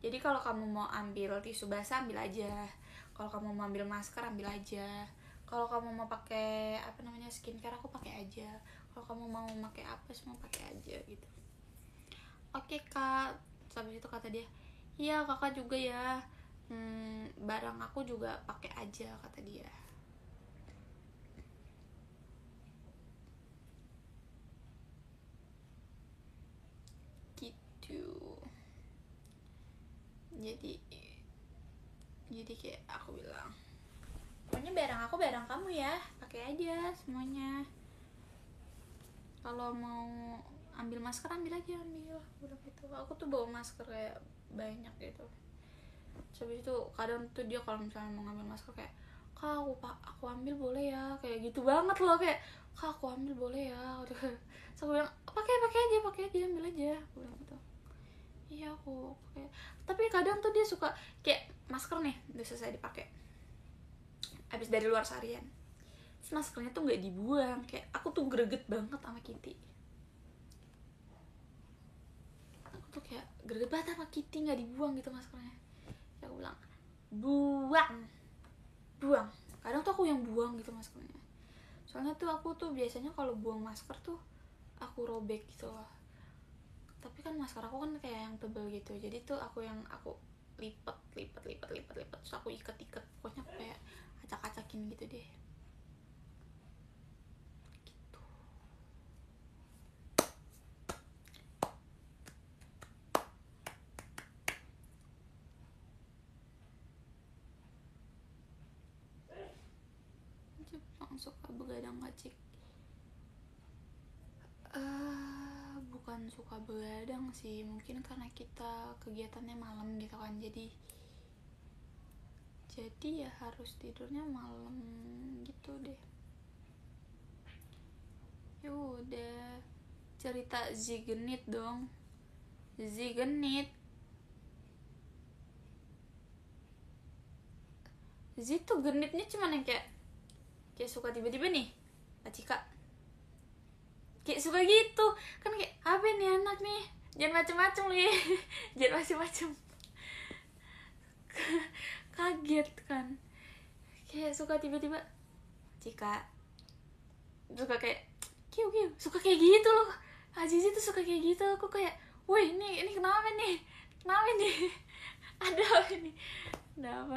Jadi kalau kamu mau ambil tisu basah, ambil aja. Kalau kamu mau ambil masker, ambil aja. Kalau kamu mau pakai apa namanya skincare, aku pakai aja. Kalau kamu mau pakai apa, semua pakai aja gitu. Oke kak. Habis itu kata dia, iya kakak juga ya. Hmm, barang aku juga pakai aja, kata dia. Jadi jadi kayak aku bilang, pokoknya barang aku barang kamu ya, pakai aja semuanya. Kalau mau ambil masker ambil aja, ambil. Udah gitu. Aku tuh bawa masker kayak banyak gitu. Habis itu kadang tuh dia kalau misalnya mau ngambil masker kayak, kak aku pak aku ambil boleh ya, kayak gitu banget loh, kayak kak aku ambil boleh ya. Udah. So, aku bilang pakai pakai aja pakai aja ambil aja. Aku bilang gitu. Iya aku pakai. Tapi kadang tuh dia suka kayak masker nih udah selesai dipakai abis dari luar seharian, terus maskernya tuh nggak dibuang. Kayak aku tuh greget banget sama Kiti. Aku tuh kayak greget banget sama Kiti nggak dibuang gitu maskernya. Ya aku bilang buang buang. Kadang tuh aku yang buang gitu maskernya. Soalnya tuh aku tuh biasanya kalau buang masker tuh aku robek gitu loh. Tapi kan masker aku kan kayak yang tebel gitu, jadi tuh aku yang aku lipet lipet lipet lipet lipet terus aku iket iket pokoknya kayak acak-acakin gitu deh gitu. Langsung suka begadang gak Cik? Bukan suka begadang sih, mungkin karena kita kegiatannya malam gitu kan, jadi jadi ya harus tidurnya malam gitu deh. Ya udah, cerita Zigenit dong. Zigenit Zi tuh genitnya cuman yang kayak kayak suka tiba-tiba nih Acika kayak suka gitu kan, kayak apa nih anak nih, jangan macem-macem nih jangan macem-macem. Kaget kan, kayak suka tiba-tiba Cika suka kayak kiu kiu suka kayak gitu loh. Azizi tuh suka kayak gitu. Aku kayak woi ini ini kenapa nih kenapa nih ada apa ini ada apa.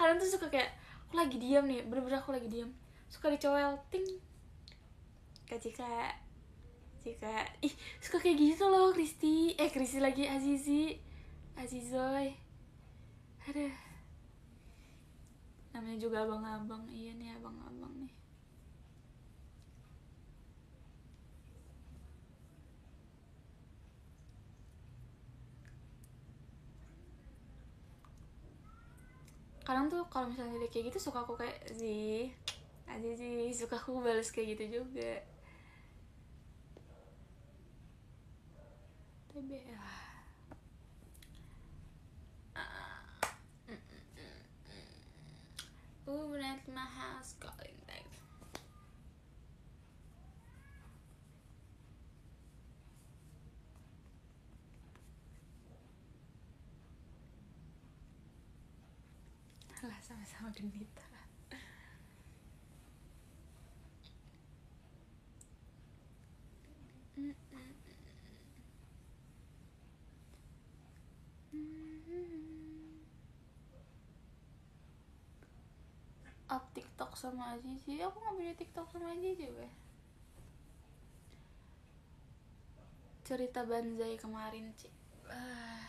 Kalian tuh suka kayak aku lagi diam nih, bener-bener aku lagi diam suka dicowel ting Kak Cika Cika, ih suka kayak gitu loh Kristi, eh Kristi lagi Azizi, Azizoy, aduh, namanya juga abang-abang, iya nih abang-abang nih. Kadang tuh kalau misalnya dia kayak gitu suka aku kayak Zi, Azizi, suka aku balas kayak gitu juga. Who went to my house calling back? Alah, sama-sama genita. Up TikTok sama Azizi, aku nggak punya TikTok sama Azizi juga. Cerita Banzai kemarin Cik, uh,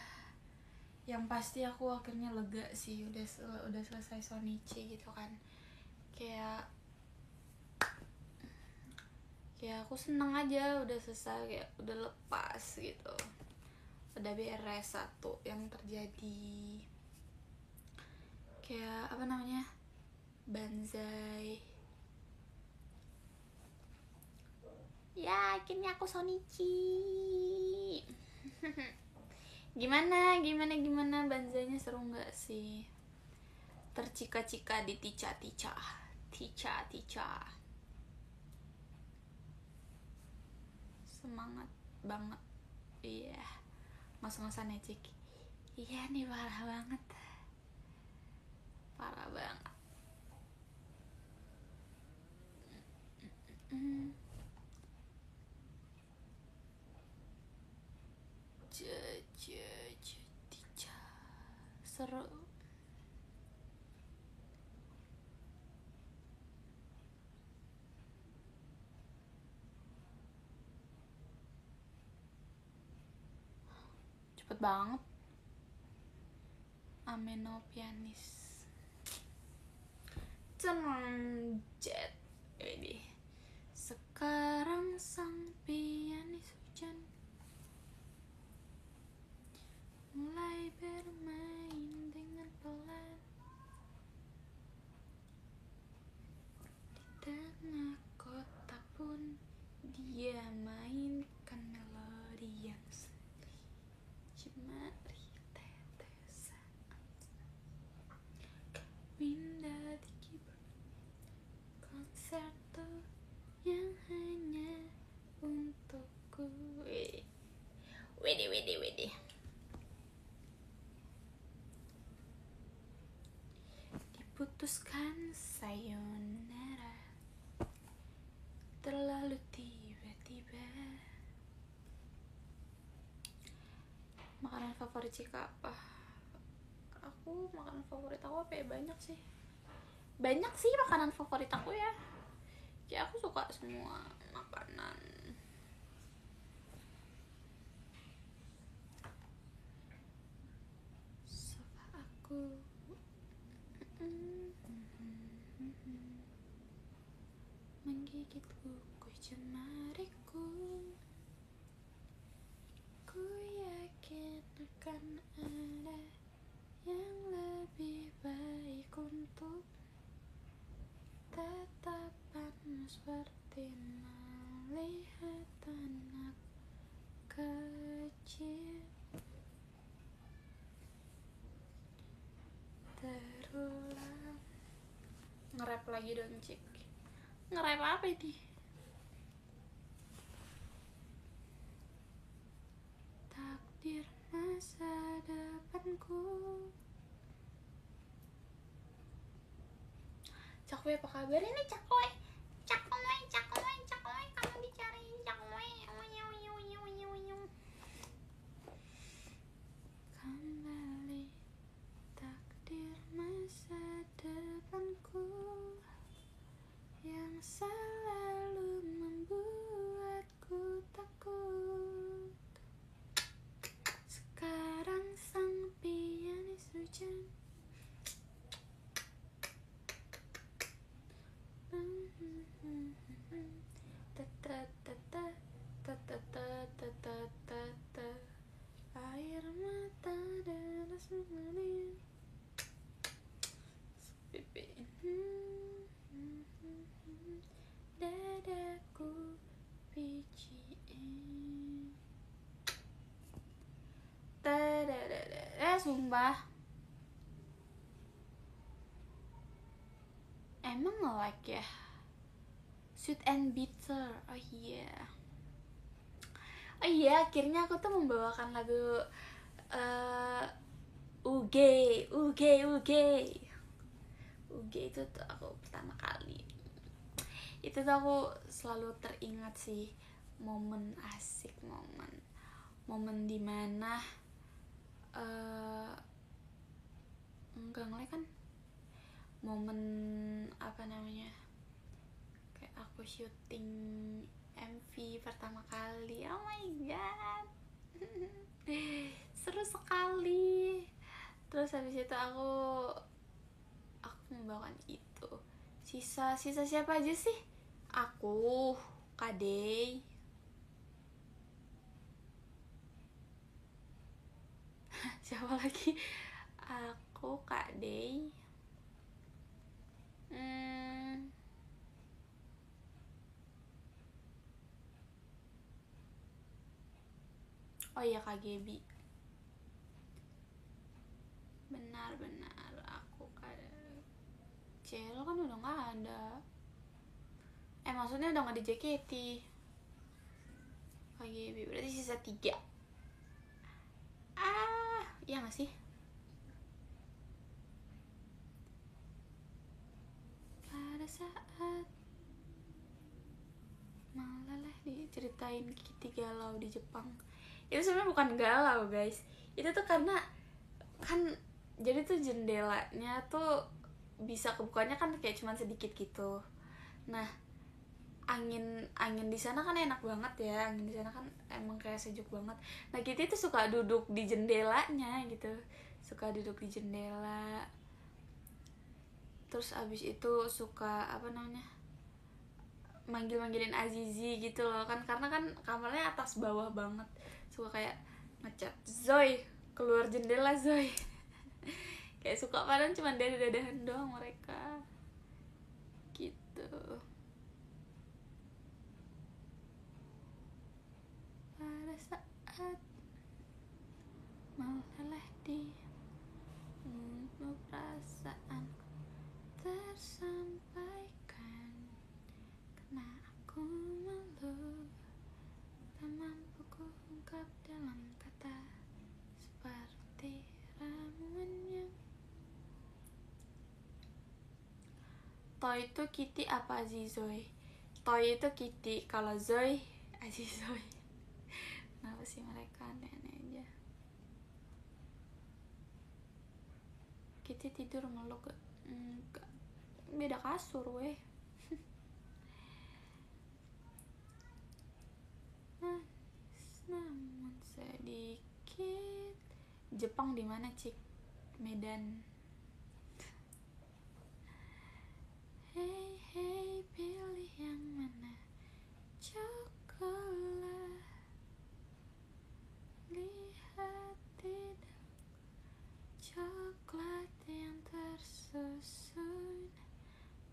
yang pasti aku akhirnya lega sih, udah sel udah selesai Sonichi gitu kan. Kayak kayak aku seneng aja udah selesai, kayak udah lepas gitu, udah beres satu yang terjadi. Kayak apa namanya, Banzai. Ya, akhirnya aku Sonichi. Gimana, gimana, gimana Banzainya, seru nggak sih? Tercika-cika di tica-tica, tica-tica. Semangat banget, iya. Yeah. Mas-masan ecek, iya nih parah banget, parah banget. Mm-mm. Tica, seru. Cepet banget. Ameno pianis. Cenang jet. Ini. Sekarang sang pianis hujan mulai bermain dengan pelan di tengah kota pun dia mainkan melodi yang sedih cemari tetesan minda di kibur konserto yang hanya untukku. Wedi wedi wedi putuskan sayonara terlalu tiba-tiba. Makanan favorit Cika apa? Aku makanan favorit aku apa ya? Banyak sih, banyak sih makanan favorit aku ya. Ya aku suka semua makanan. Sofa aku. Menggigit kuku jemariku, ku yakin akan ada yang lebih baik untuk tatapan seperti melihat anak kecil. Terulang. Nge-rap lagi dong Cik. Nge-rap apa ini? Takdir masa depanku. Cakwe apa kabar ini Cakwe? Cakwe, Cakwe, Cakwe, kamu dicariin Cakwe. Kembali takdir masa depanku yang selalu membuatku takut. Sekarang sang pianis hujan air mata dan asmani dadaku piciin. Eh sumpah, emang nge-like ya? Sweet and bitter. Oh iya, yeah. Oh iya, yeah, akhirnya aku tuh membawakan lagu uh, Uge Uge Uge Uge itu tuh aku pertama kali. Itu tuh aku selalu teringat sih, momen asik, momen momen dimana uh, enggak nge-like kan, momen apa namanya, kayak aku syuting M V pertama kali. Oh my god, Seru sekali. Terus habis itu aku aku membawakan itu. Sisa sisa siapa aja sih? Aku, Kak Day. Siapa lagi? Aku, Kak Day. Hmm. Oh iya, Kak Gaby. Benar-benar aku kayak Celo kan udah nggak ada. Eh maksudnya udah nggak ada J K T. Kak Gaby berarti sisa tiga. Ah, iya nggak sih? Pada saat malah lah diceritain Kiti galau di Jepang. Itu sebenarnya bukan galau guys, itu tuh karena kan jadi tuh jendelanya tuh bisa kebukanya kan kayak cuman sedikit gitu. Nah angin angin di sana kan enak banget ya, angin di sana kan emang kayak sejuk banget. Nah Kiti tuh suka duduk di jendelanya gitu, suka duduk di jendela. Terus abis itu suka apa namanya manggil-manggilin Azizi gitu loh kan, karena kan kamarnya atas bawah banget, suka kayak ngecat Zoy keluar jendela Zoy. Kayak suka padahal cuma dadah-dadahan doang mereka gitu. Pada saat malah di untuk perasaan tersampaikan, karena aku malu tak mampu ku ungkap dalam kata, seperti ramuannya. Toy itu Kiti apa Azizoy? Toy itu Kiti, kalau Zoy Azizoy. Kenapa sih mereka aneh-aneh aja? Kiti tidur meluk gak? Enggak, beda kasur weh. Nah, namun sedikit. Jepang di mana cik? Medan. Hey hey, pilih yang mana? Cokelat. Lihat tidak. Coklat yang tersusun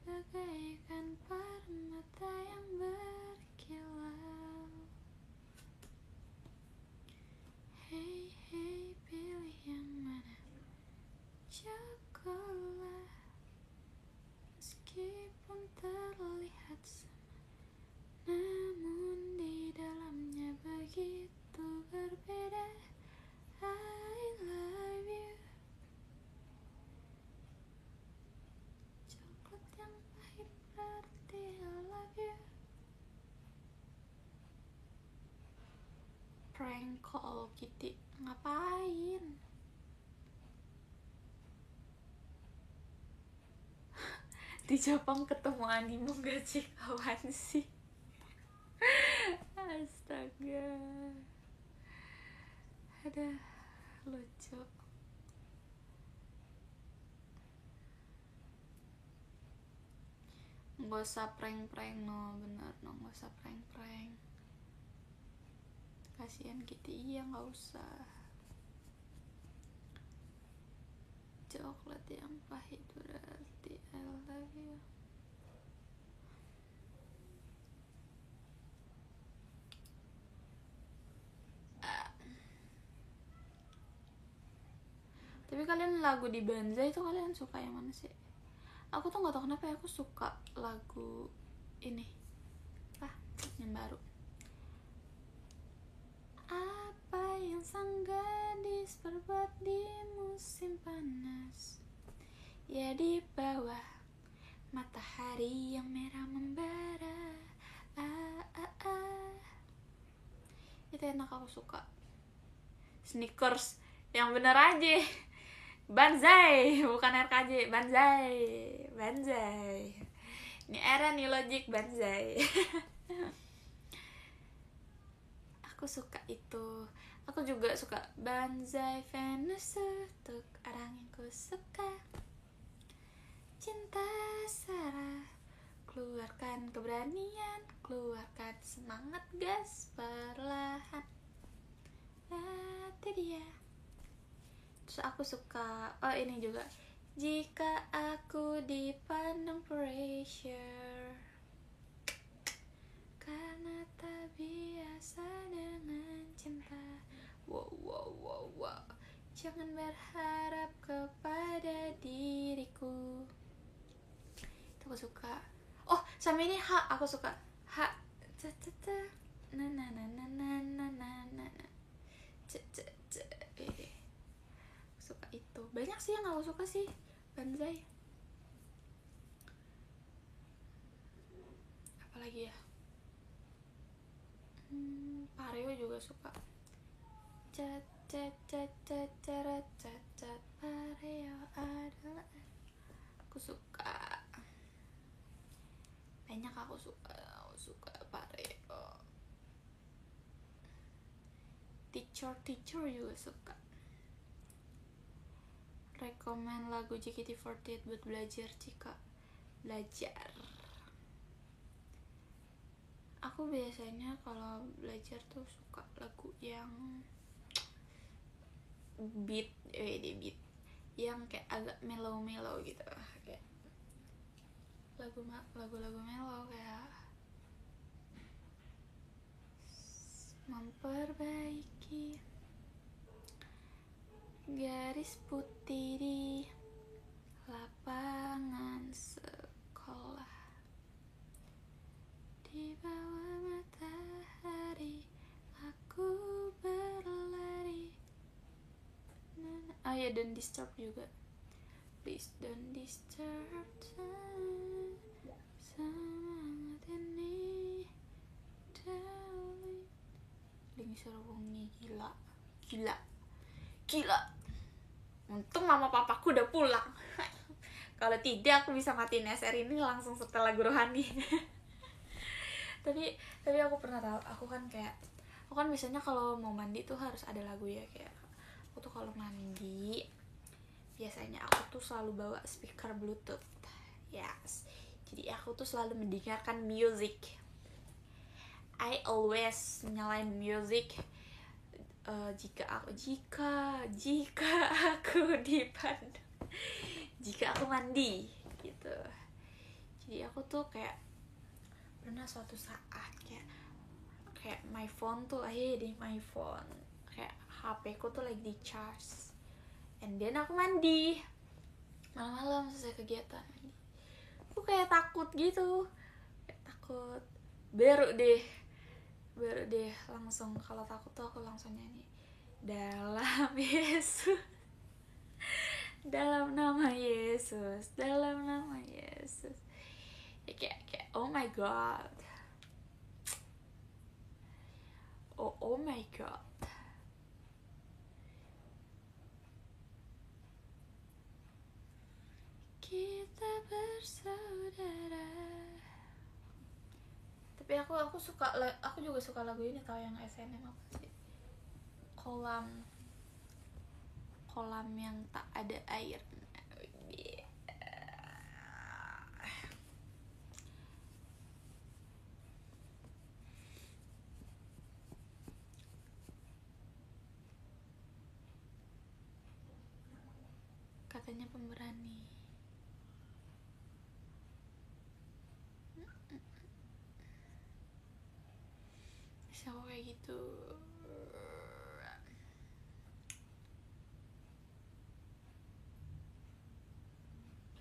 bagaikan permata yang berkilau. Hey hey, pilih yang mana? Coklat. Meskipun terlihat sama, namun di dalamnya begitu berbeda. I love you. Prank call Kiti ngapain? Di Jepang ketemu anime gak sih? Kawan sih. Astaga, ada lucu. Nggak usah prank-prank, no bener no, nggak usah prank-prank, kasihan Kiti. Iya nggak usah. Coklat yang pahit berarti I love you. Uh. Tapi kalian lagu di Banzai itu kalian suka yang mana sih? Aku tuh nggak tau kenapa ya, aku suka lagu ini ah yang baru. Apa yang sang gadis berbuat di musim panas, ya di bawah matahari yang merah membara. Ah, ah, ah. Itu enak, aku suka. Sneakers yang bener aja. Banzai, bukan R K J, Banzai, Banzai. Ini era nih logik Banzai. Aku suka itu. Aku juga suka Banzai Venus untuk orang yang ku suka. Cinta Sarah, keluarkan keberanian, keluarkan semangat, gas perlahan. Nanti dia. Terus aku suka, oh ini juga, jika aku dipandang pressure karena tak biasa dengan cinta. Wow, wow, wow, wow. Jangan berharap kepada diriku. Itu aku suka. Oh, sama ini H, aku suka H. T t t na na na na na na na. C c c. Aku suka itu. Banyak sih yang aku suka sih Banzai. Apa lagi ya? Hmm, Pareo juga suka. Cat cat cat cat cat cat cat Pareo adalah. Aku suka. Banyak aku suka, aku suka Pareo. Teacher teacher juga suka. Rekomen lagu J K T empat puluh delapan buat belajar jika belajar. Aku biasanya kalau belajar tuh suka lagu yang beat, eh di beat yang kayak agak mellow-mellow gitu, kayak lagu lagu-lagu mellow kayak memperbaiki garis putih di lapangan sekolah. Di bawah matahari aku berlari. Oh ya, don't disturb juga. Please don't disturb. Semangat ini darling. Dengar suara wangi gila, gila, gila. Untung mama papaku udah pulang. Kalau tidak aku bisa matiin S R ini langsung setelah guru rohani. Tapi, tapi aku pernah tahu, aku kan kayak, aku kan biasanya kalau mau mandi tuh harus ada lagu ya. Kayak aku tuh kalau mandi biasanya aku tuh selalu bawa speaker Bluetooth. Yes. Jadi aku tuh selalu mendengarkan music. I always nyalain music uh, jika aku jika jika aku dipandang jika aku mandi gitu. Jadi aku tuh kayak pernah suatu saat kayak kayak my phone tuh aja di my phone kayak H P ku tuh lagi di charge, and then aku mandi malam-malam selesai kegiatan, aku kayak takut gitu, kayak takut, baru deh baru deh langsung kalau takut tuh aku langsung nyanyi dalam Yesus, dalam nama Yesus, dalam nama Yesus. Kayak, kayak, oh my god, oh oh my god, kita bersaudara. Tapi aku aku suka, aku juga suka lagu ini tau, yang S N M apa sih, kolam kolam yang tak ada air. Katanya pemberani. Bisa aku kayak gitu.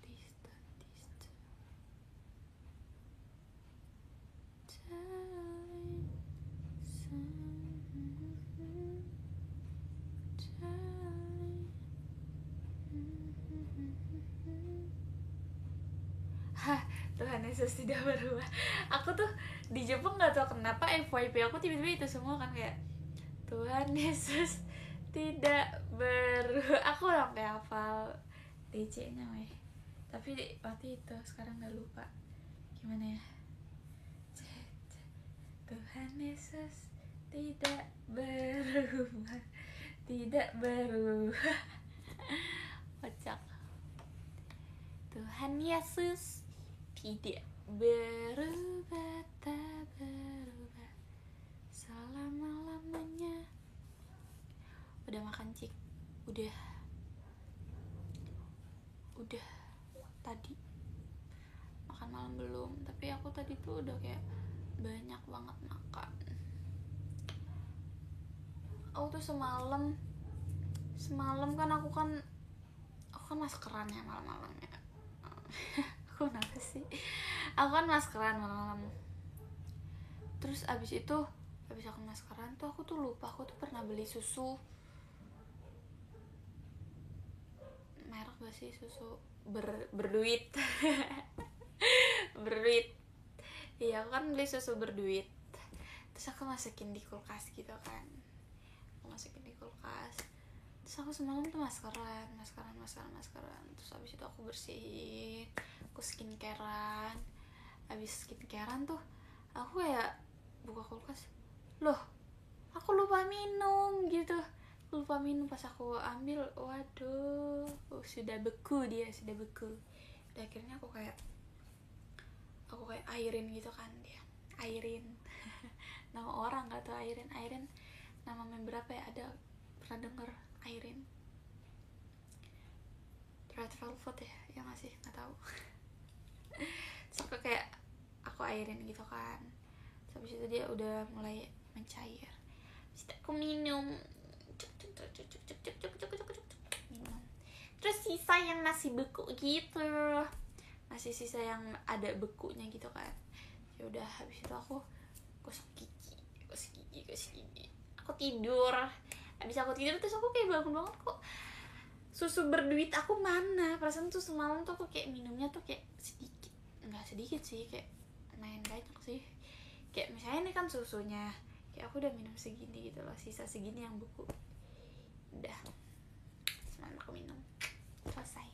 Please don't disturb. Hah, Tuhan Yesus tidak berubah. Aku tuh di Jepang gak tau kenapa F Y P aku tiba-tiba itu semua kan, kayak Tuhan Yesus tidak berubah. Aku sampai hafal D C-nya weh. Tapi waktu itu, sekarang gak lupa. Gimana ya? Tuhan Yesus tidak berubah, tidak berubah. Kocak. Tuhan Yesus tidak berubah, tak berubah selama-lamanya. Udah makan, Cik? Udah. Udah tadi makan malam belum? Tapi aku tadi tuh udah kayak banyak banget makan. Aku tuh semalam semalam kan aku kan aku kan maskeran ya malam-malam ya. Aku kenapa sih? Aku kan maskeran malam-malam. Terus abis itu abis aku maskeran tuh aku tuh lupa aku tuh pernah beli susu. Merek gak sih susu Ber, berduit? Berduit. Iya, aku kan beli susu berduit. Terus aku masukin di kulkas gitu kan. Aku masukin di kulkas. Terus aku semalam tuh maskeran, maskeran, maskeran, maskeran. Terus abis itu aku bersihin, aku skincarean. Abis skincarean tuh aku ya buka kulkas, loh, aku lupa minum gitu. Lupa minum, pas aku ambil, waduh, oh, sudah beku dia, sudah beku. Dan akhirnya aku kayak aku kayak airin gitu kan dia. Airin. Nama orang gak tau airin, airin. Nama member apa ya? Ada pernah denger airin? Red Velvet ya? Ya masih gak tahu. Terus aku kayak aku airin gitu kan. Habis itu dia udah mulai mencair. Terus aku minum. Minum. Terus sisa yang masih beku gitu, masih sisa yang ada bekunya gitu kan. Ya udah, habis itu aku gosok gigi, gosok gigi, gosok gigi. Aku tidur. Habis aku tidur terus aku kayak bangun-bangun kok susu berduit aku mana? Perasaan tuh semalam tuh aku kayak minumnya tuh kayak sedikit. Enggak sedikit sih, kayak main banyak sih. Kayak misalnya ini kan susunya, kayak aku udah minum segini gitu loh, sisa segini yang beku. Udah, semalam aku minum, selesai.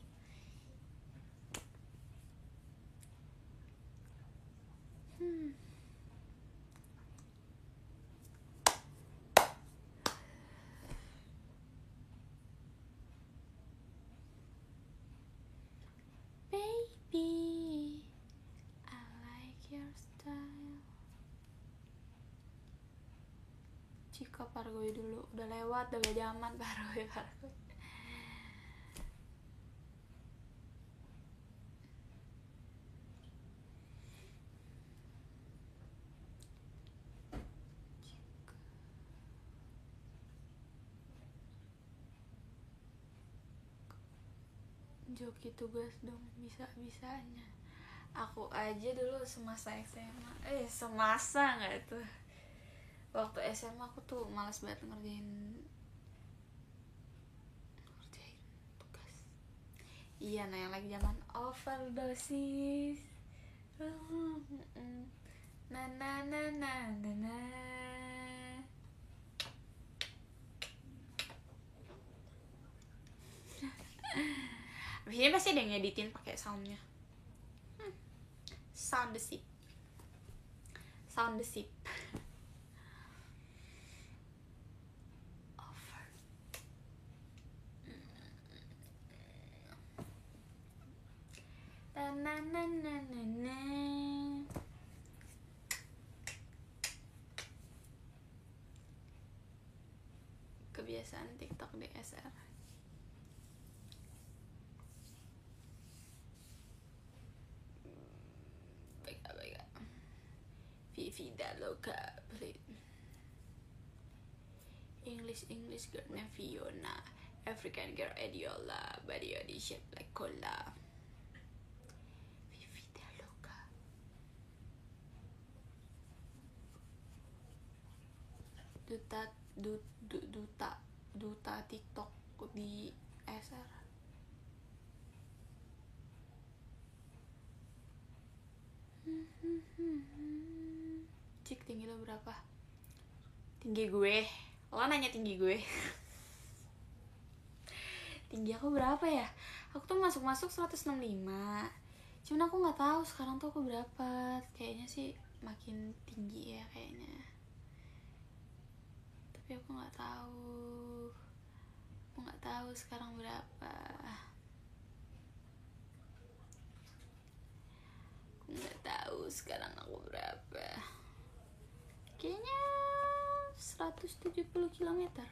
Hmm. Baby, I like your style. Jika Pareo dulu, udah lewat, udah gak zaman Pareo, Pareo. Joki tugas dong, bisa-bisanya. Aku aja dulu semasa S M A, eh semasa gak tuh, waktu S M A aku tuh malas banget ngerjain ngerjain tugas. Iya, nah yang lagi zaman overdosis. Na na na na na na. Abis ini pasti ada yang ngeditin pakai soundnya. hmm. Sound the sip, sound the sip. Over. Na na na na na na. Kebiasaan TikTok D S R. Vida loca, please. English, English girl named Fiona. African girl Adiola, body body shaped like cola. Vida loca. Duta, du, du, duta, duta TikTok di S R. Cik, tinggi lo berapa? Tinggi gue? Lo nanya tinggi gue? Tinggi aku berapa ya? Aku tuh masuk-masuk seratus enam puluh lima. Cuman aku gak tahu sekarang tuh aku berapa. Kayaknya sih makin tinggi ya kayaknya. tapi aku nggak tahu, aku nggak tahu sekarang berapa. Aku nggak tahu sekarang aku berapa. Kayaknya seratus tujuh puluh kilometer.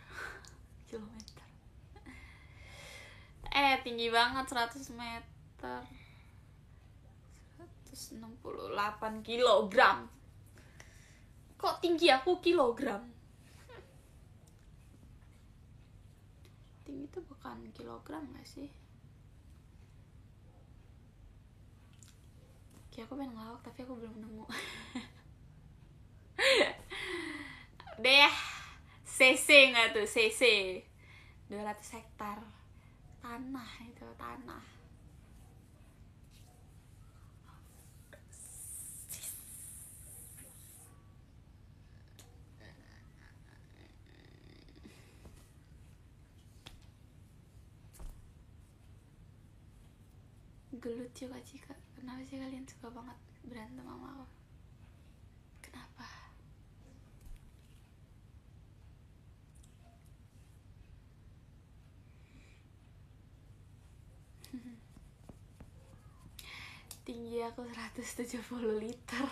Kilometer. Eh, tinggi banget seratus meter. seratus enam puluh delapan kilogram. Kok tinggi aku kilogram? Tinggi itu bukan kilogram gak sih? Kayak aku pengen ngelawak tapi aku belum nemu. Udah ya. C C gak tuh? C C dua ratus hektar tanah itu, tanah. Gelut juga sih kak, kenapa sih kalian suka banget berantem sama aku? Kenapa? Tinggi aku seratus tujuh puluh liter.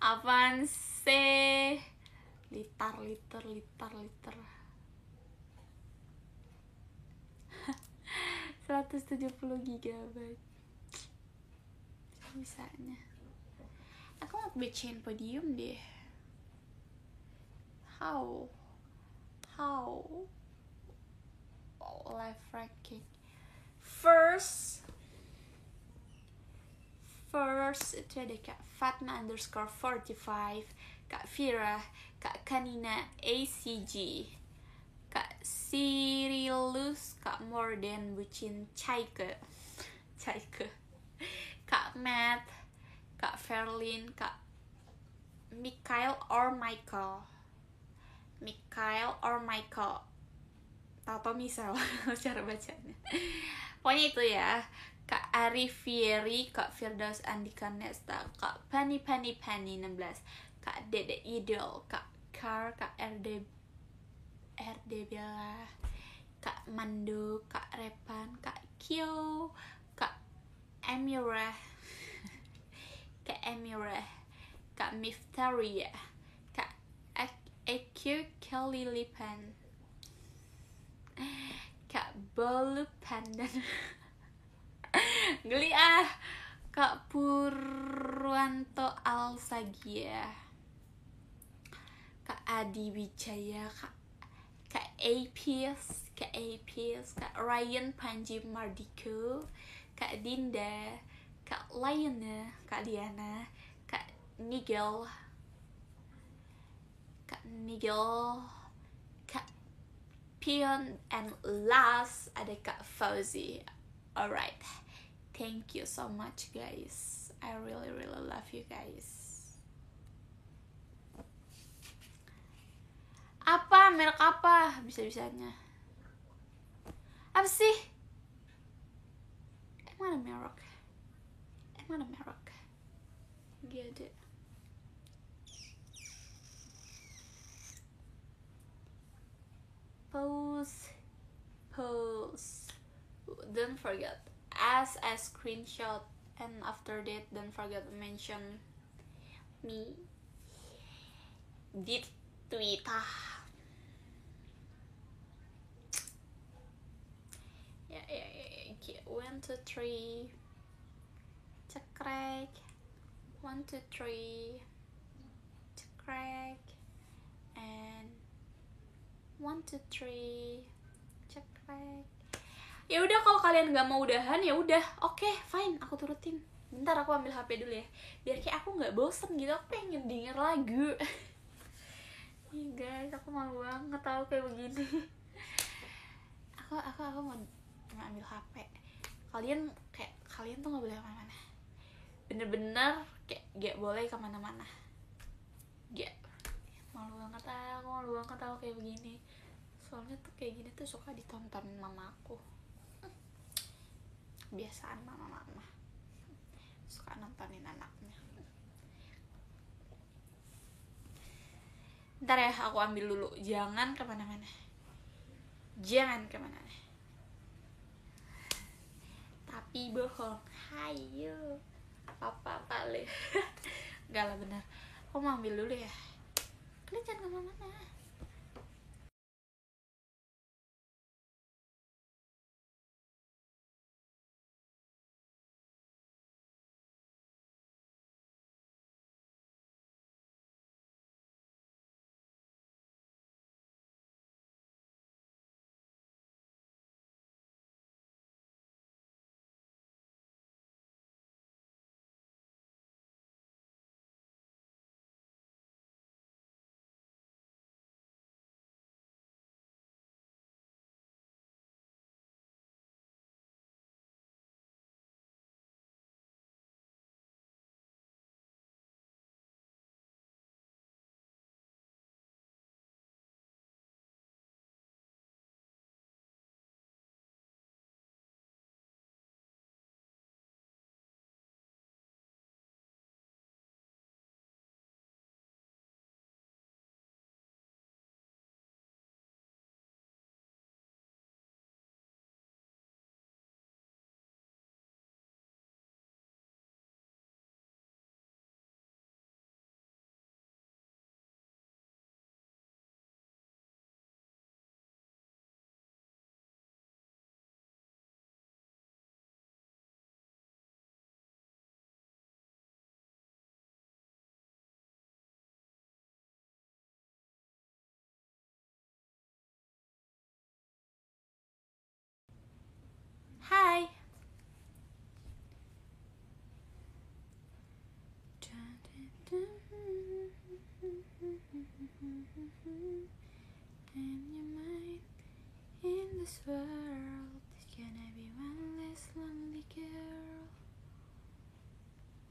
Apaan sih? Liter, liter, liter, liter. seratus tujuh puluh giga byte. Bisanya aku mau becain podium deh. How? How? Live ranking. First First itu ada Kak Fatma underscore empat puluh lima, Kak Fira, Kak Kanina A C G, Kak Sirilus, Kak Morden, Bucin, Caike, Caike, Kak Matt, Kak Verlin, Kak Mikhail or Michael, Mikhail or Michael, atau misal cara bacanya. Pokoknya itu ya. Kak Arifieri, Kak Firdaus Andika Nesta, Kak Pani Pani Pani enam belas, Kak Dede Idol, Kak Kar, Kak R D B R D Bella, Kak Mandu, Kak Repan, Kak Kyo, Kak Emirah, Kak Emirah, Kak Miftaria, Kak E Q Kelly Lipan, Kak Bolu Pandan, Geli ah, Kak Purwanto Alsagia, Kak Adi Wijaya, Kak Kak Apius, Kak Apius, Kak Ryan Panji Mardiko, Kak Dinda, Kak Liana, Kak Diana, Kak Nigel, Kak Nigel, Kak Pion, and last ada Kak Fauzi. Alright, thank you so much guys. I really really love you guys. Apa merek apa bisa-bisanya? Apa sih? Emang ada merek? Emang ada merek? Gak ada. Pause, pause. Don't forget as a screenshot and after that don't forget to mention me did Twitter. Ya ya ya, one two three, cekrek, one two three, cekrek, and one two three, cekrek. Ya udah kalau kalian nggak mau udahan ya udah, oke okay, fine, aku turutin. Bentar aku ambil H P dulu ya, biar kayak aku nggak bosen gitu, aku pengen denger lagu. Ih guys, aku malu banget tau kayak begini. Aku aku aku mau, mau ambil H P. Kalian kayak kalian tuh nggak boleh kemana-mana. Bener-bener kayak gak boleh kemana-mana. Gak. Malu banget ah, aku malu banget tau kayak begini. Soalnya tuh kayak gini tuh suka ditonton mama aku. Biasaan mama-mama suka nontonin anaknya. Ntar ya aku ambil dulu. Jangan kemana-mana. Jangan kemana-mana. Tapi bohong. Hayo. Apa-apa kali. Enggak lah, bener. Aku mau ambil dulu ya. Kalian jangan kemana-mana. Hai. And your mind in this world is gonna be one less lonely girl.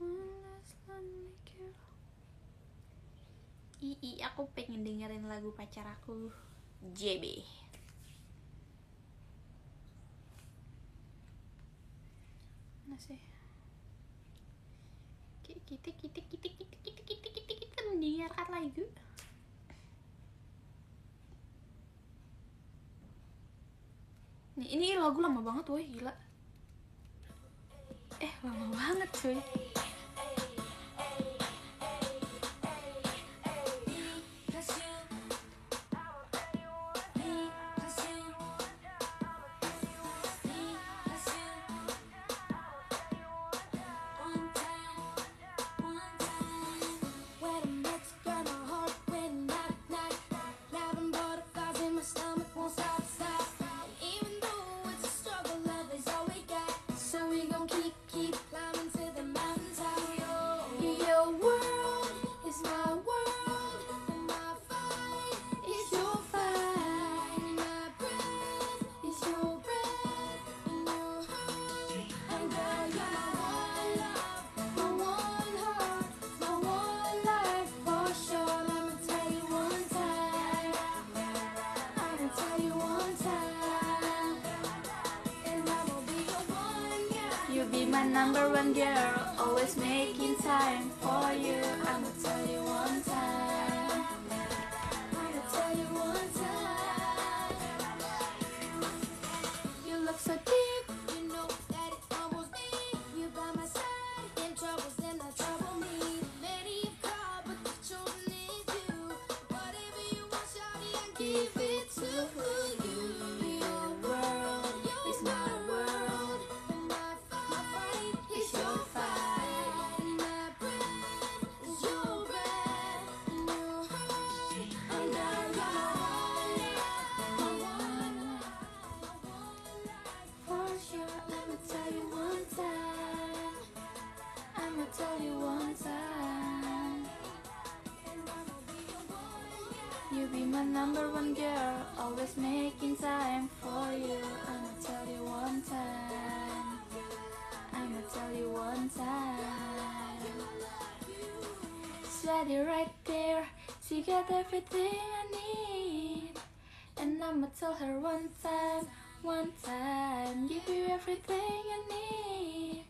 One less lonely girl. Ii, aku pengen dengerin lagu pacar aku, J B. Sih kita kita kita kita kita kita kita kita mendengarkan lagu. Nih, ini lagu lama banget woi, gila. Eh lama banget cuy. Everything I need, and I'ma tell her one time, one time. Give you everything I need,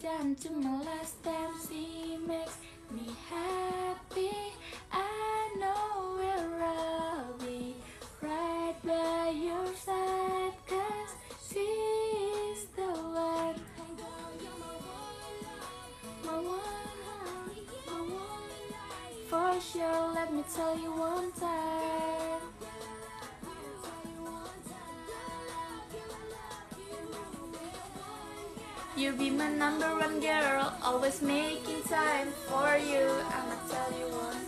down to my last time. She makes me happy, I know. special, let me tell you one time. You be my number one girl, always making time for you. I'ma tell you one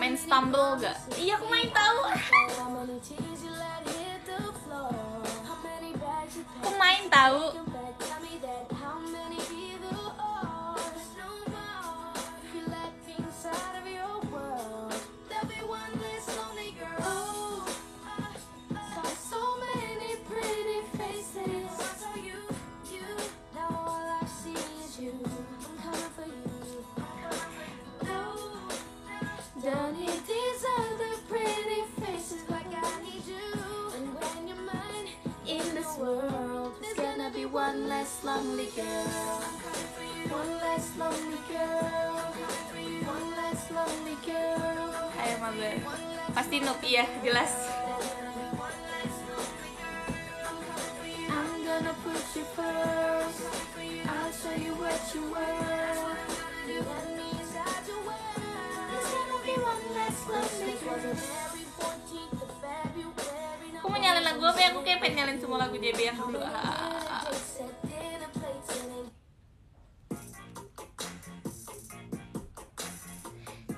main stumble gak? Iya, aku main tahu. Aku main tahu. Pasti noob, iya jelas. Aku mau nyalain lagu apa ya? Aku kayak pengen nyalain semua lagu J B yang dulu.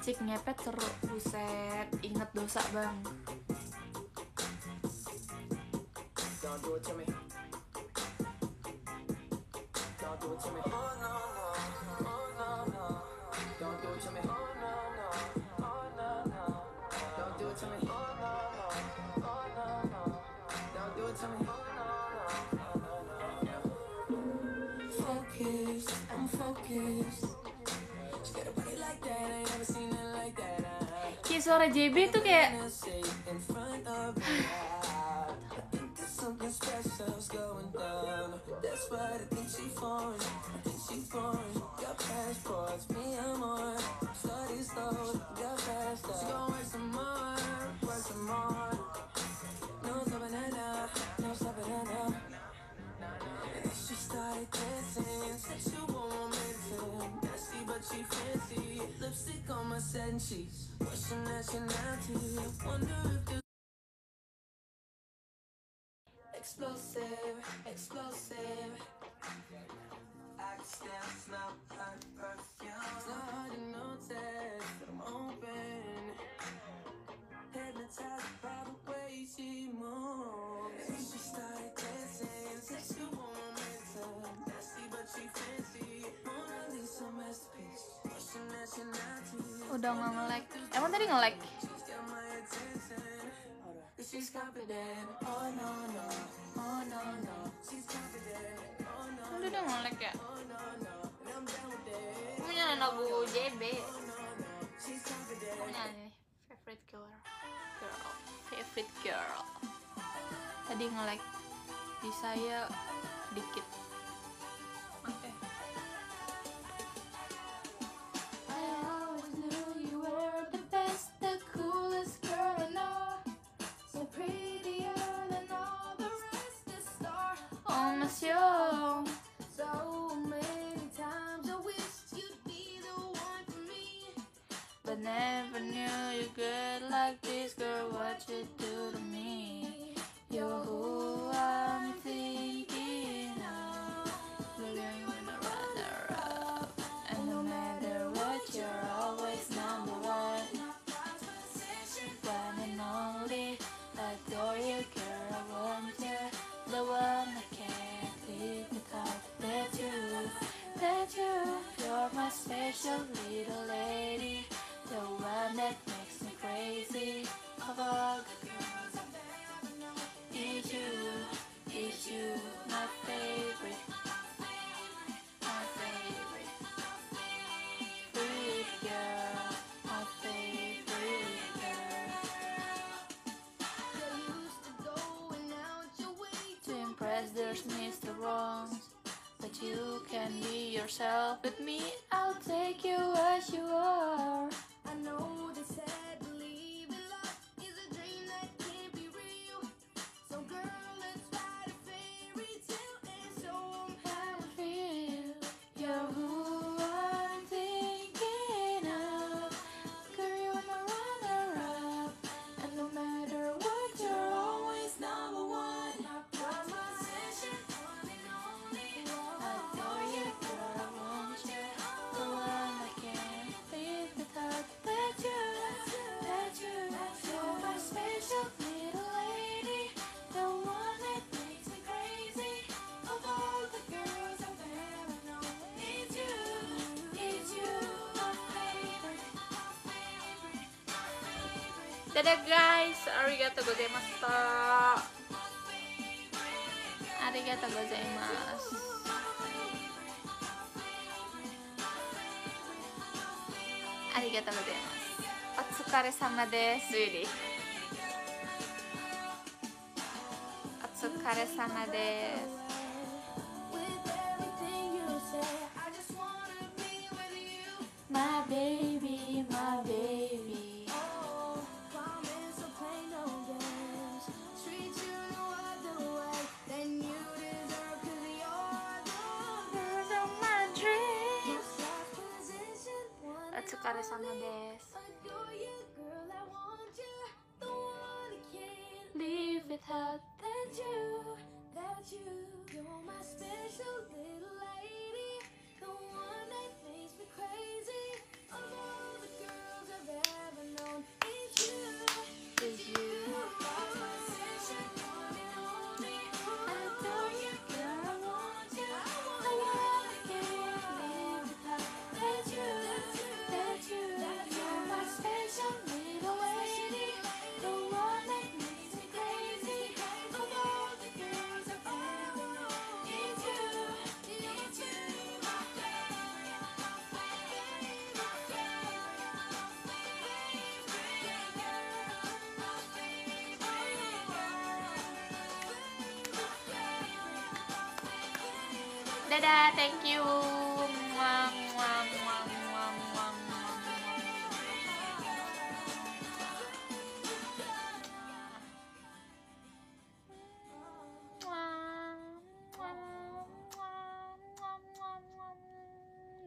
Cik ngepet seru, buset, inget dosa bang. Focus, I'm focused. Suara J B tuh kayak explosive, explosive. I can still smell like perfume. So hard to notice that I'm open. Hypnotized by the way she moves. And she started dancing, sexual momentum. Nasty but she fancy. Mona Lisa masterpiece. What's your nationality? Udah nggak nge-lag. Emang tadi nge-lag? She's confident, oh no no, oh no no. She's confident, oh no no. Udah udah ngolek ya? Aku nyalain lagu J B. Aku nyalain favorite girl, girl, favorite girl. Tadi ngolek di saya dikit. Never knew you good like this, girl. What you do to me? You're who I'm thinking of. You're in a runner-up, and no matter what, you're always number one. One and only, adore you, girl. I want you, the one I can't leave without. That you, that you. You're my special little lady, the one that makes me crazy. Of all the girls I've ever known, it's you, it's you, my favorite, my favorite, pretty girl, my favorite girl. They used to go and out your way to impress their Mister Wrongs. But you can be yourself with me, I'll take you as you are. I know they said believing love is a dream that can't be real. So girl, let's write a fairy tale and show 'em how I feel. You're who I'm thinking of. Girl, you're my runner-up, and no matter what, you're always number one. I promise one and only. Dadah guys, arigatou gozaimashita. Arigatou gozaimasu. Arigatou gozaimasu. Otsukare sama desu, really. Otsukare sama desu. My baby, my baby. Otsukare sama desu. Live without that you, that you. You're my special little lady, the one that makes me crazy. Of all the girls I've ever known, it's you, it's you. Dadah, thank you. Mwah, mwah, mwah, mwah, mwah, mwah.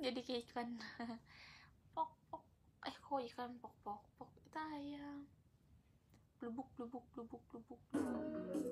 Jadi kayak ikan pok pok. Eh kok ikan pok pok pok. Sayang. Blubuk blubuk blubuk blubuk blubuk.